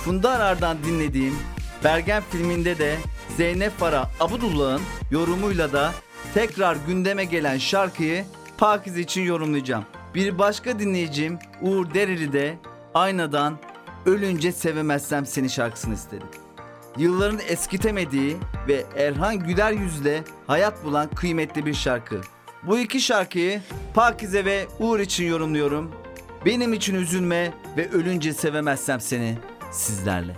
Funda Arar'dan dinlediğim Bergen filminde de Zeynep Farah Abudullah'ın yorumuyla da tekrar gündeme gelen şarkıyı Pakize için yorumlayacağım. Bir başka dinleyicim Uğur Dereli de Ayna'dan Ölünce Sevemezsem Seni şarkısını istedi. Yılların eskitemediği ve Erhan Güler yüzle hayat bulan kıymetli bir şarkı. Bu iki şarkıyı Pakize ve Uğur için yorumluyorum. Benim için üzülme ve ölünce sevemezsem seni sizlerle.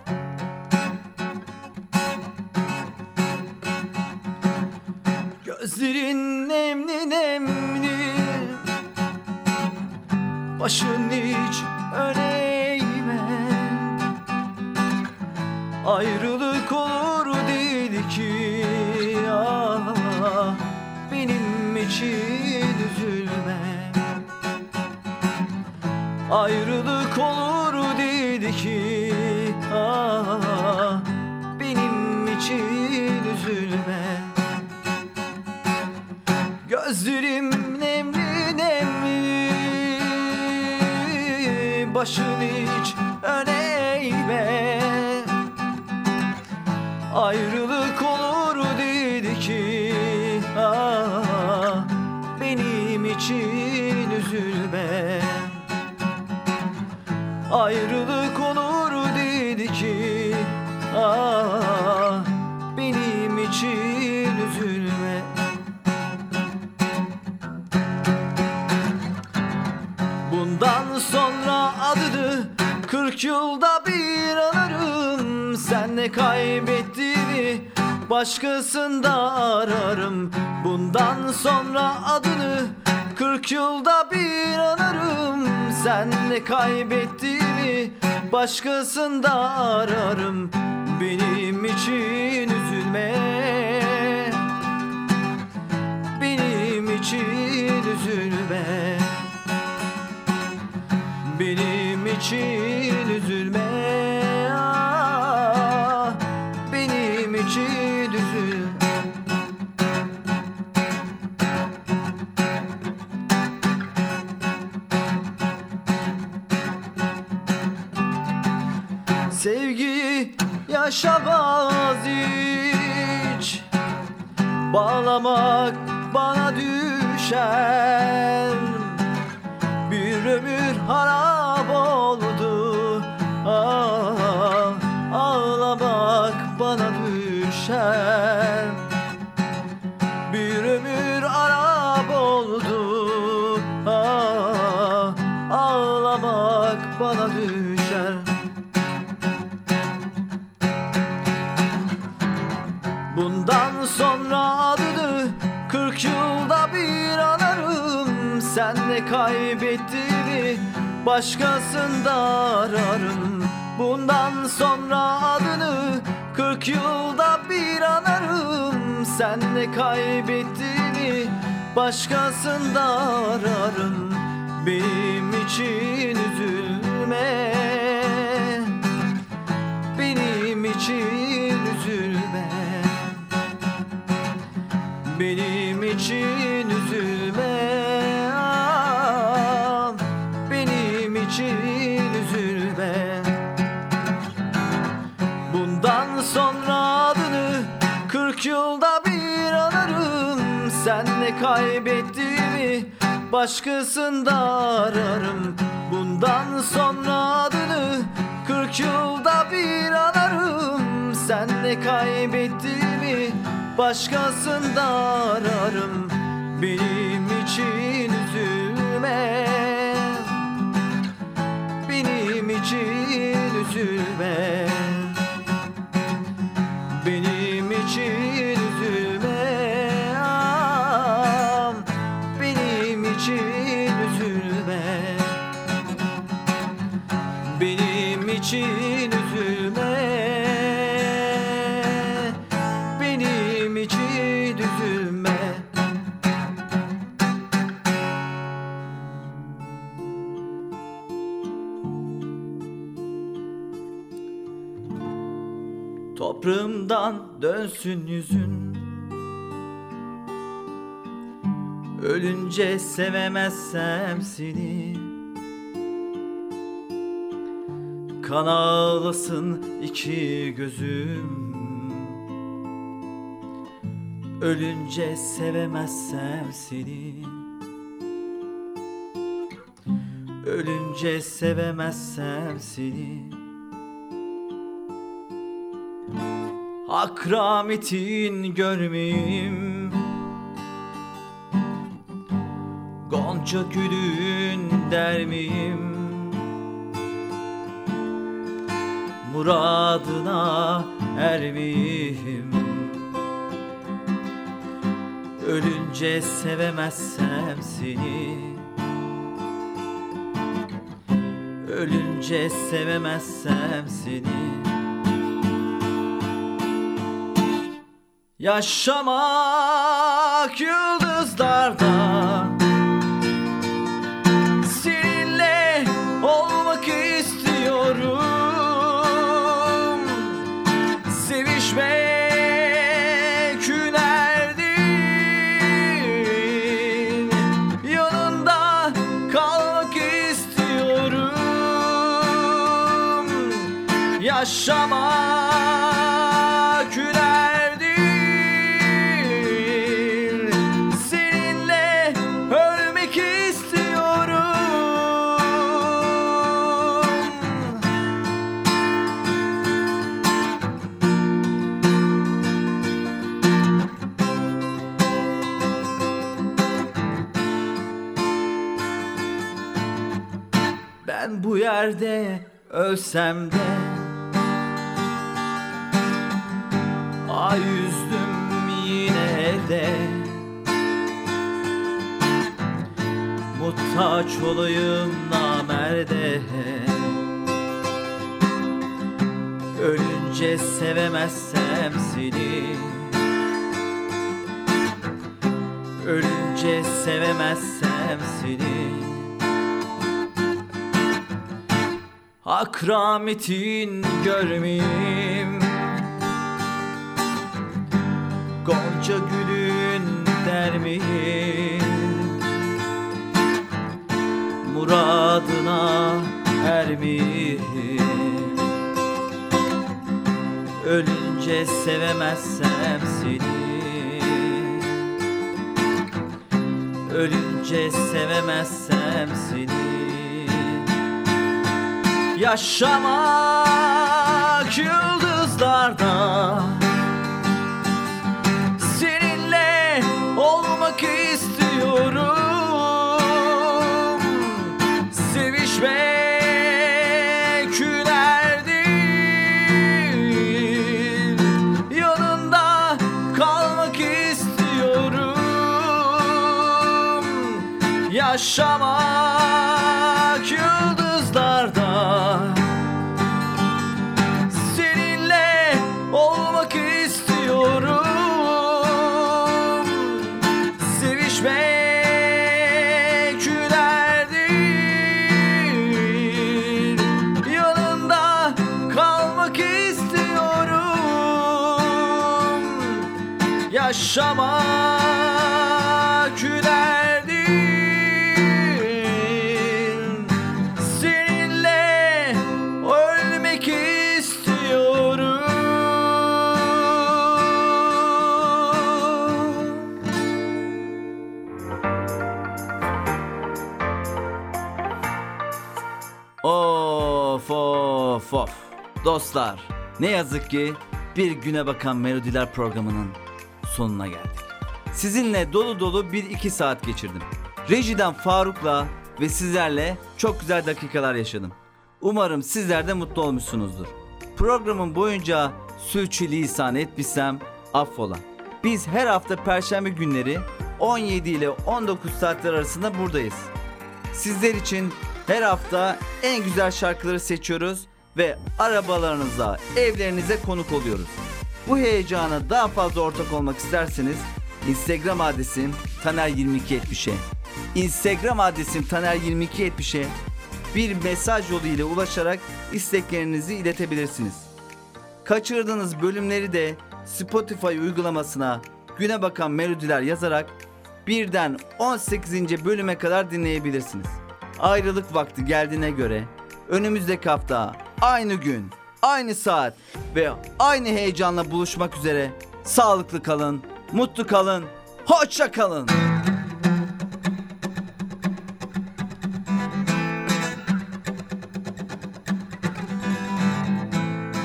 Gözlerin nemli nemli, başın hiç öneğme. Ayrılık olur dedi ki ah, benim için üzülme. Ayrılık olur dedi ki ah, benim için üzülme. Gözlerim nemli nemli, başın hiç öneğme. Ayrılık olur dedi ki ah, benim için üzülme. Ayrılık olur dedi ki ah, benim için üzülme. Bundan sonra adını 40 yılda bir anarım. Sen ne kaybettiğini başkasında ararım. Bundan sonra adını 40 yılda bir anarım. Sen ne kaybettiğini başkasında ararım. Benim için üzülme, benim için üzülme, benim için üzülme, ah, benim için üzülme. Sevgiyi yaşamaz hiç, bağlamak bana düşer. Bir ömür harap oldu, ah, ağlamak bana düşer. Bir ömür harap oldu, ah, ağlamak bana düşer. Bundan sonra adını 40 yılda bir anarım. Sen ne kaybettiğini başkasında ararım. Bundan sonra adını 40 yılda bir anarım. Sen ne kaybettiğini başkasında ararım. Benim için üzülme, benim için üzülme, benim için üzülme, benim için üzülme. Bundan sonra adını 40 yılda bir anarım. Sen ne kaybettiğimi başkasında ararım. Bundan sonra adını 40 yılda bir anarım. Sen ne kaybettiğimi başkasında ararım. Benim için üzülme, benim için üzülme, benim için üzülme, benim için üzülme, benim için üzülme, benim için üzülme. Toprağımdan dönsün yüzün, ölünce sevemezsem seni. Kan ağlasın iki gözüm, ölünce sevemezsem seni. Ölünce sevemezsem seni. Akrametin görmeyim, Gonca gülün dermeyim. Muradına ermeyim, ölünce sevemezsem seni. Ölünce sevemezsem seni. Yaşamak yıldızlarda, seninle olmak istiyorum. Sevişmek hüner değil, yanında kalmak istiyorum. Yaşamak hüner, bu yerde ölsem de ay yüzdüm yine de. Muhtaç olayım namerde, ölünce sevemezsem seni. Ölünce sevemezsem seni. Akrametin görmeyim, Gonca gülün dermeyim. Muradına ermeyim, ölünce sevemezsem seni. Ölünce sevemezsem seni. Yaşamak yıldızlarda, seninle olmak istiyorum. Sevişmek hüner değil, yanında kalmak istiyorum. Yaşamak yıldızlarda, seninle olmak istiyorum. Sevişmek hüner değil, yanında kalmak istiyorum. Yaşamak Dostlar, ne yazık ki bir Günebakan Melodiler programının sonuna geldik. Sizinle dolu dolu 1-2 saat geçirdim. Rejiden Faruk'la ve sizlerle çok güzel dakikalar yaşadım. Umarım sizler de mutlu olmuşsunuzdur. Programın boyunca sürçülisan etmişsem affola. Biz her hafta Perşembe günleri 17 ile 19 saatler arasında buradayız. Sizler için her hafta en güzel şarkıları seçiyoruz ve arabalarınıza, evlerinize konuk oluyoruz. Bu heyecana daha fazla ortak olmak isterseniz Instagram adresim taner2270'e. Instagram adresim taner2270'e bir mesaj yolu ile ulaşarak isteklerinizi iletebilirsiniz. Kaçırdığınız bölümleri de Spotify uygulamasına Günebakan Melodiler yazarak birden 18. bölüme kadar dinleyebilirsiniz. Ayrılık vakti geldiğine göre önümüzdeki hafta aynı gün, aynı saat ve aynı heyecanla buluşmak üzere. Sağlıklı kalın, mutlu kalın, hoşça kalın.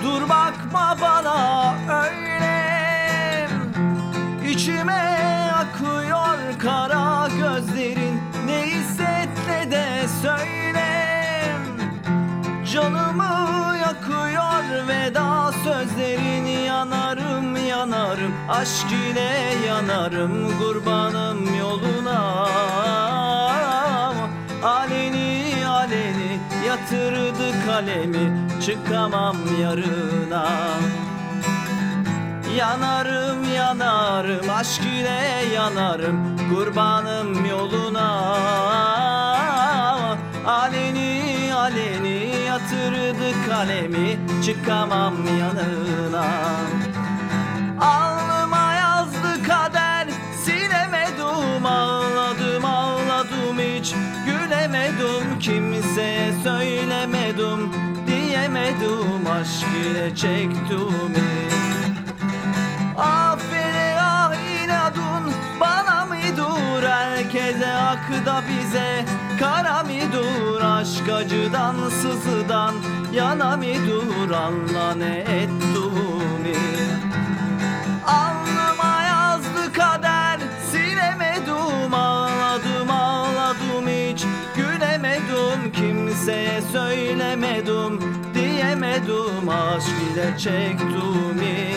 Dur bakma bana öyle, içime akıyor kara gözlerin. Ne hissetle de söyle, canımı yakıyor veda sözlerin. Yanarım yanarım aşk ile yanarım, kurbanım yoluna. Aleni aleni yatırdı kalemi, çıkamam yarına. Yanarım yanarım aşk ile yanarım, kurbanım yoluna. Aleni aleni yatırdı kalemi, çıkamam yanına. Alnıma yazdı kader, silemedim, ağladım ağladım hiç gülemedim, kimseye söylemedim diyemedim, aşk ile çektim hiç. Affine ah inadın bana mıdır, herkese akda bize kara midur, aşk acıdan sızıdan yana midur, Allah ne ettuğumi. Alnıma yazdı kader, silemedim, ağladım ağladım hiç gülemedim, kimseye söylemedim diyemedim, aşk ile çektuğumi.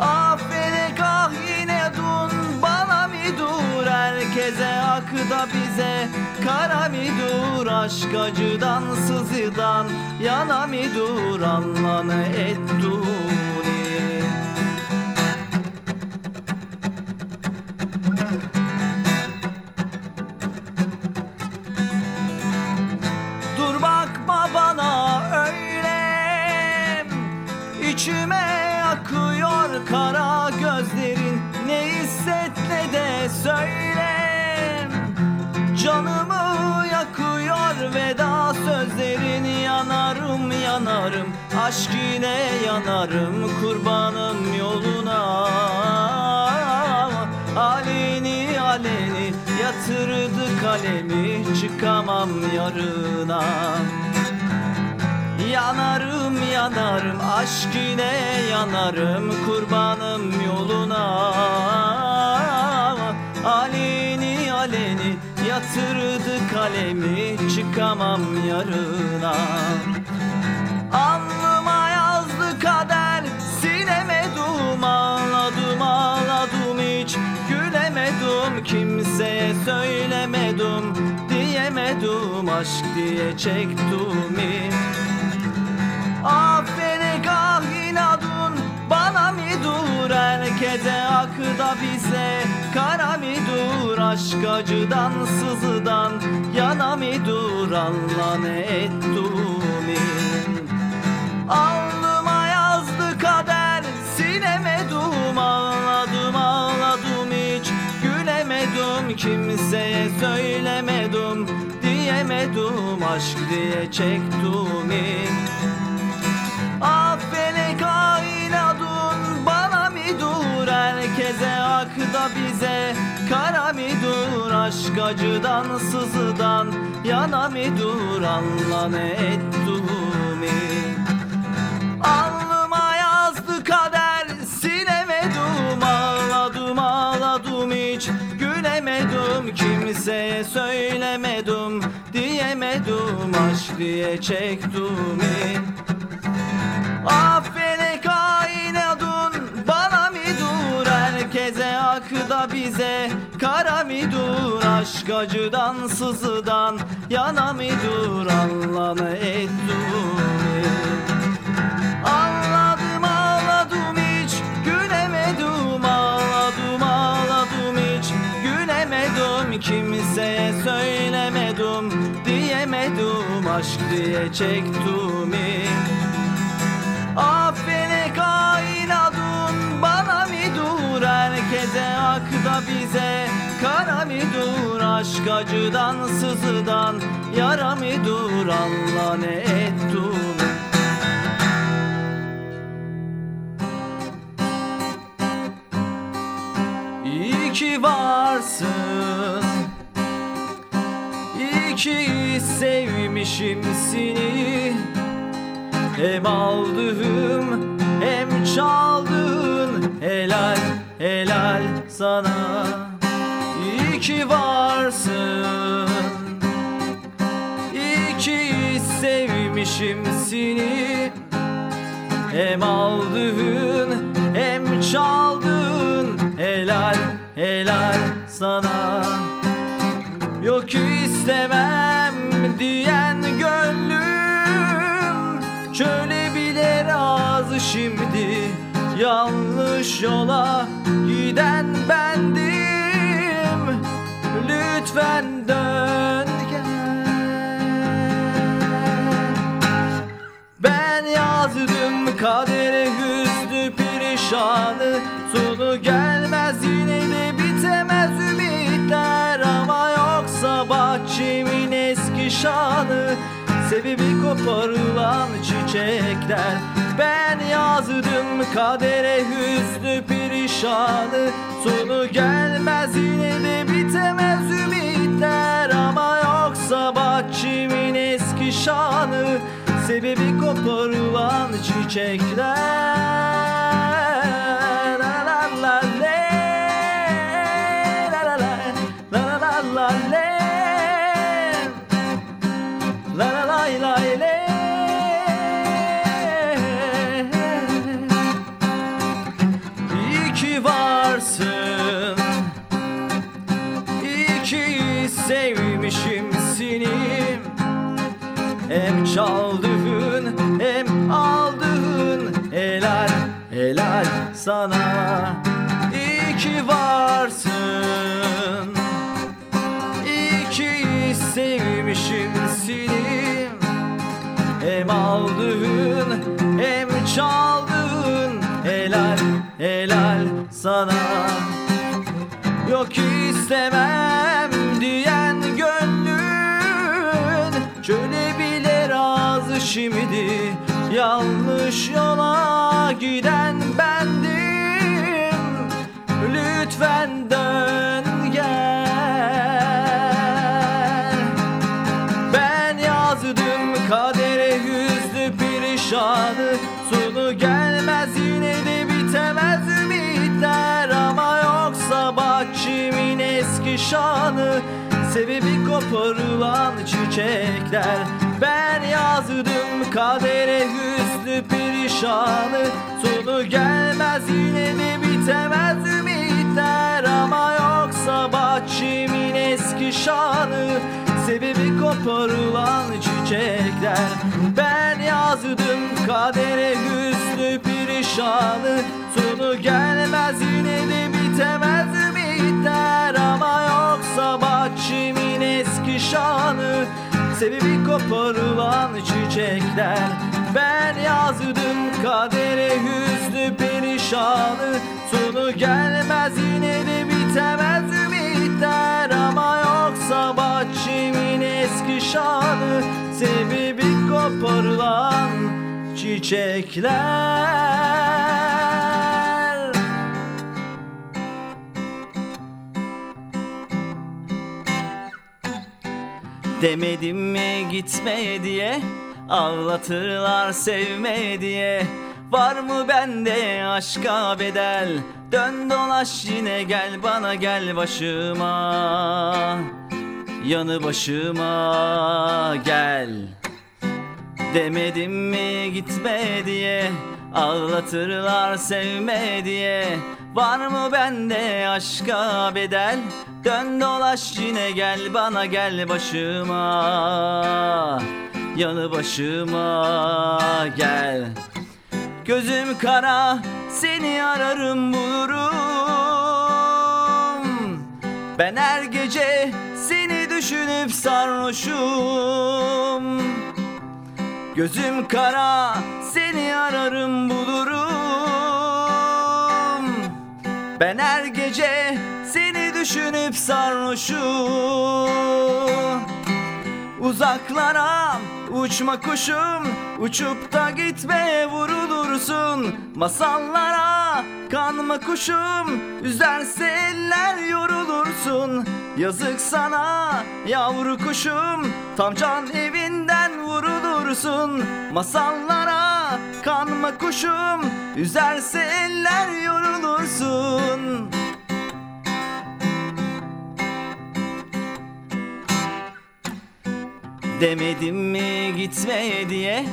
Affine kah yine dun bana midur, herkese akda bize kara midur, aşk acıdan sızıdan yana midur, anlanı ettuni. Dur bakma bana öyle, içime akıyor kara gözlerin. Ne hissetle de söyle, canımı yakıyor veda sözlerin. Yanarım yanarım aşk ile yanarım, kurbanım yoluna. Aleni aleni yatırdı kalemi, çıkamam yarına. Yanarım yanarım aşk ile yanarım, kurbanım yoluna. Aleni aleni yatırdı kalemi, çıkamam yarına. Alnıma yazdı kader, silemedim, ağladım ağladım hiç gülemedim, kimseye söylemedim diyemedim, aşk diye çektuğumi. Affine kah inadın bana midur, herkese akda bize kara midur, aşk acıdan sızıdan yana midur, Allah ne ettumi. Alnıma yazdı kader, silemedim, ağladım ağladım hiç gülemedim, kimseye söylemedim diyemedim, aşk diye çektuğumi. Affine kah inadın bana midur, herkese akda bize kara midur, aşk acıdan sızıdan yana midur, Allah ne ettumi. Alnıma yazdı kader, silemedim. Ağladım ağladım hiç gülemedim. Kimseye söylemedim, diyemedim. Aşk diye çektim affele kainadun bana mı dur? Herkese hak da bize kara mı dur? Aşk acıdan sızıdan yana mı dur? Anlamı ettim. Ağladım ağladım hiç gülemedim. Ağladım ağladım hiç gülemedim. Kimseye söylemedim, diyemedim. Aşk diye çektim. Affele kainadun bana mı dur? Herkese hak da bize kara mı dur? Aşk acıdan sızıdan yara mı dur? Allah ne ettim. İyi ki varsın, iyi ki sevmişim seni. Hem aldığım hem çaldığın, helal helal sana. İyi ki varsın, iyi ki sevmişim seni. Hem aldığın hem çaldığın, helal helal sana. Yok istemem diyen gönlüm şöyle bile razı şimdi. Yanlış yola giden bendim, lütfen dön gel. Ben yazdım kadere hüznü perişanı. Sonu gelmez yine de bitemez ümitler. Ama yoksa bahçemin eski şanı, sebebi koparılan çiçekler. Ben yazdım kadere hüznü perişanı. Sonu gelmez yine de bitemez ümitler. Ama yoksa bahçemin eski şanı, sebebi koparılan çiçekler. La la la le, la la la, la la la le, la la la la le. İyi ki varsın, iyi ki sevmişim seni. Hem çaldığın hem aldığın, helal helal sana. İyi ki varsın, iyi ki sevmişim seni. Hem aldığın hem çaldığın, helal helal sana. Yok istemem diyen gönlün şöyle bile razı şimdi. Yanlış yola giden bendim, lütfen dön gel. Ben yazdım kadere hüznü perişanı. Sonu gelmez yine de bitemez ümitler. Ama yoksa bahçemin eski şanı, sebebi koparılan çiçekler. Ben yazdım kadere hüznü perişanı. Sonu gelmez yine de bitemez ümitler. Ama yoksa bahçemin eski şanı, sebebi koparılan çiçekler. Ben yazdım kadere hüznü perişanı. Sonu gelmez yine de bitemez ümitler. Ama yoksa bahçemin eski şanı, sebebi koparılan çiçekler. Ben yazdım kadere hüznü perişanı. Sonu gelmez yine de bitemez ümitler. Ama yoksa bahçemin eski şanı, sebebi koparılan çiçekler. Demedim mi gitme diye, Ağlatırlar sevme diye. Var mı bende aşka bedel? Dön dolaş yine gel bana gel başıma, yanı başıma gel. Demedim mi gitme diye? Ağlatırlar sevme diye. Var mı bende aşka bedel? Dön dolaş yine gel bana gel başıma, yanı başıma gel. Gözüm kara seni ararım bulurum. Ben her gece seni düşünüp sarhoşum. Gözüm kara seni ararım bulurum. Ben her gece seni düşünüp sarhoşum. Uzaklara uçma kuşum, uçup da gitme vurulursun. Masallara kanma kuşum, üzerse eller yorulursun. Yazık sana yavru kuşum, tam can evinden vurulursun. Masallara kanma kuşum, üzerse eller yorulursun. Demedim mi gitme diye?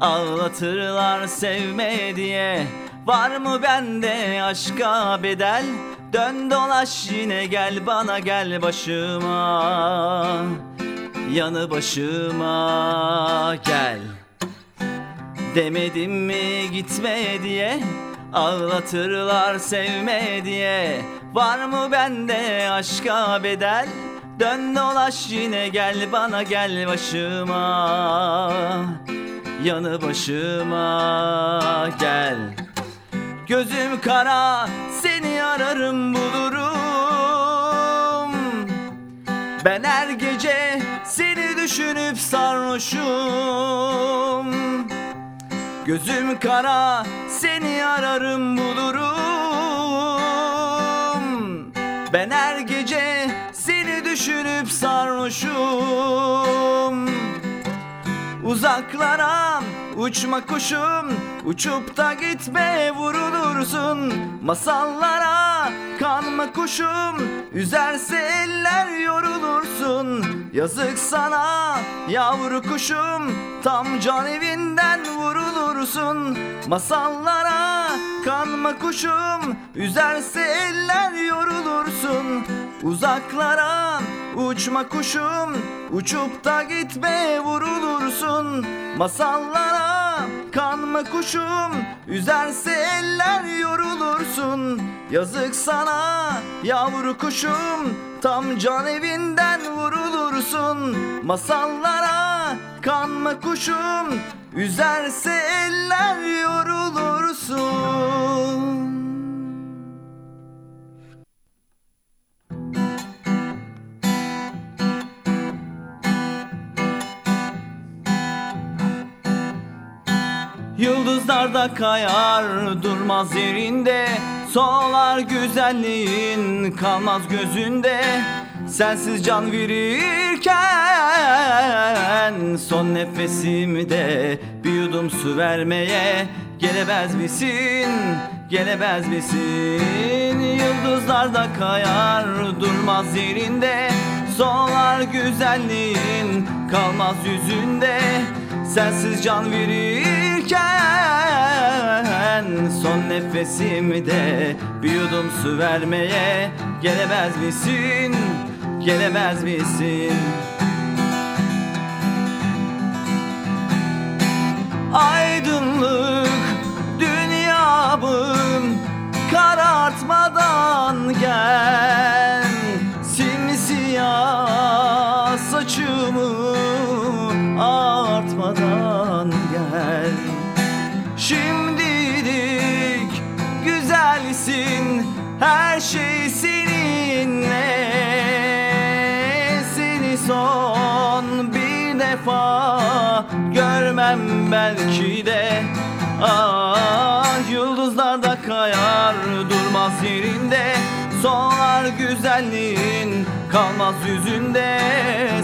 Ağlatırlar sevme diye. Var mı bende aşka bedel? Dön dolaş yine gel bana gel başıma, yanı başıma gel. Demedim mi gitme diye? Ağlatırlar sevme diye. Var mı bende aşka bedel? Dön dolaş yine gel bana gel başıma, yanı başıma gel. Gözüm kara seni ararım bulurum. Ben her gece seni düşünüp sarhoşum. Gözüm kara seni ararım bulurum. Ben her gece seni düşünüp sarhoşum. Uzaklara uçma kuşum, uçup da gitme vurulursun. Masallara kanma kuşum, üzerse eller yorulursun. Yazık sana yavru kuşum, tam can evinden vurulursun. Masallara kanma kuşum, üzerse eller yorulursun. Uzaklara uçma kuşum, uçup da gitme vurulursun. Masallara kanma kuşum, üzerse eller yorulursun. Yazık sana yavru kuşum, tam can evinden vurulursun. Masallara kanma kuşum, üzerse eller yorulursun. Yıldızlar da kayar durmaz yerinde. Solar güzelliğin kalmaz gözünde. Sensiz can verirken son nefesimde bir yudum su vermeye gelemez misin, gelemez misin? Yıldızlar da kayar durmaz yerinde. Solar güzelliğin kalmaz yüzünde. Sensiz can verirken son nefesimde bir yudum su vermeye gelemez misin, gelemez misin? Aydınlık dünyamın karartmadan gel. Simsiyah saçımı artmadan gel. Şimdilik güzelsin, her şey seninle. Seni son bir defa görmem belki de. Ah, yıldızlar da kayar durmaz yerinde. Solar güzelliğin kalmaz yüzünde.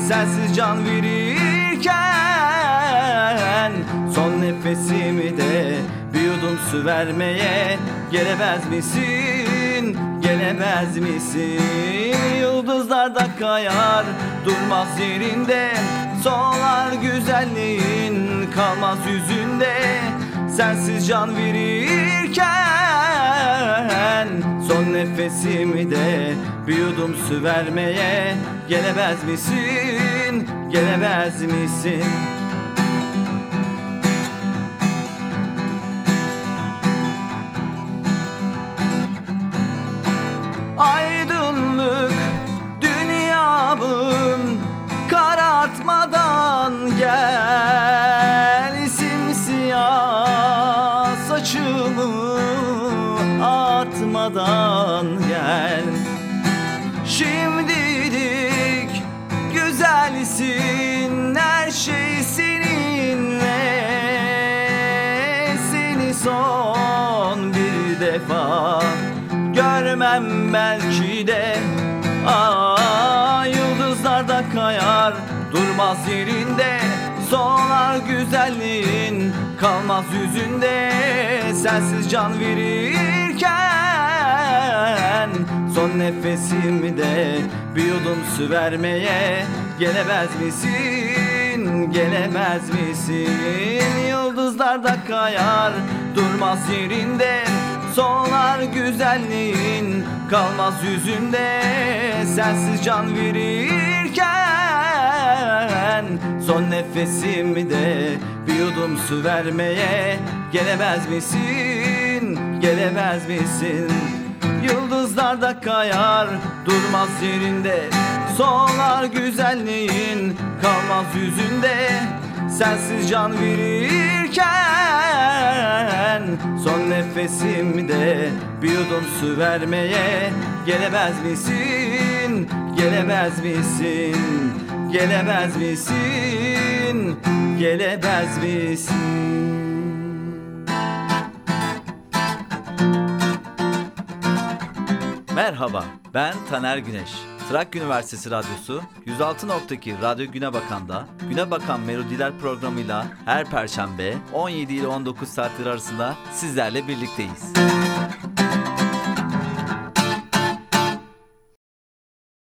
Sensiz can verirken verirken son nefesimi de bir yudum su vermeye gelemez misin, gelemez misin? Yıldızlarda kayar durmaz yerinde, solar güzelliğin kalmaz yüzünde. Sensiz can verirken son nefesimi de bir yudum su vermeye gelemez misin, gelemez misin? Aydınlık dünyamın karartmadan gel, simsiyah saçımı atmadan gel. Şimdilik güzelsin, her şey seninle, seni son bir defa görmem belki de. Aa, yıldızlarda kayar durmaz yerinde, solar güzelliğin kalmaz yüzünde. Sensiz can verirken son nefesimi de bir yudum su vermeye gelemez misin, gelemez misin? Yıldızlarda kayar durmaz yerinde, solar güzelliğin kalmaz yüzünde. Sensiz can verirken son nefesimi de bir yudum su vermeye gelemez misin, gelemez misin? Yıldızlarda kayar durmaz yerinde, solar güzelliğin kalmaz yüzünde. Sensiz can verirken son nefesimde bir yudum su vermeye gelemez misin, gelemez misin, gelemez misin, gelemez misin? Merhaba, ben Taner Güneş. Trakya Üniversitesi Radyosu 106.2 Radyo Günebakan'da Günebakan Melodiler programıyla her Perşembe 17 ile 19 saatler arasında sizlerle birlikteyiz.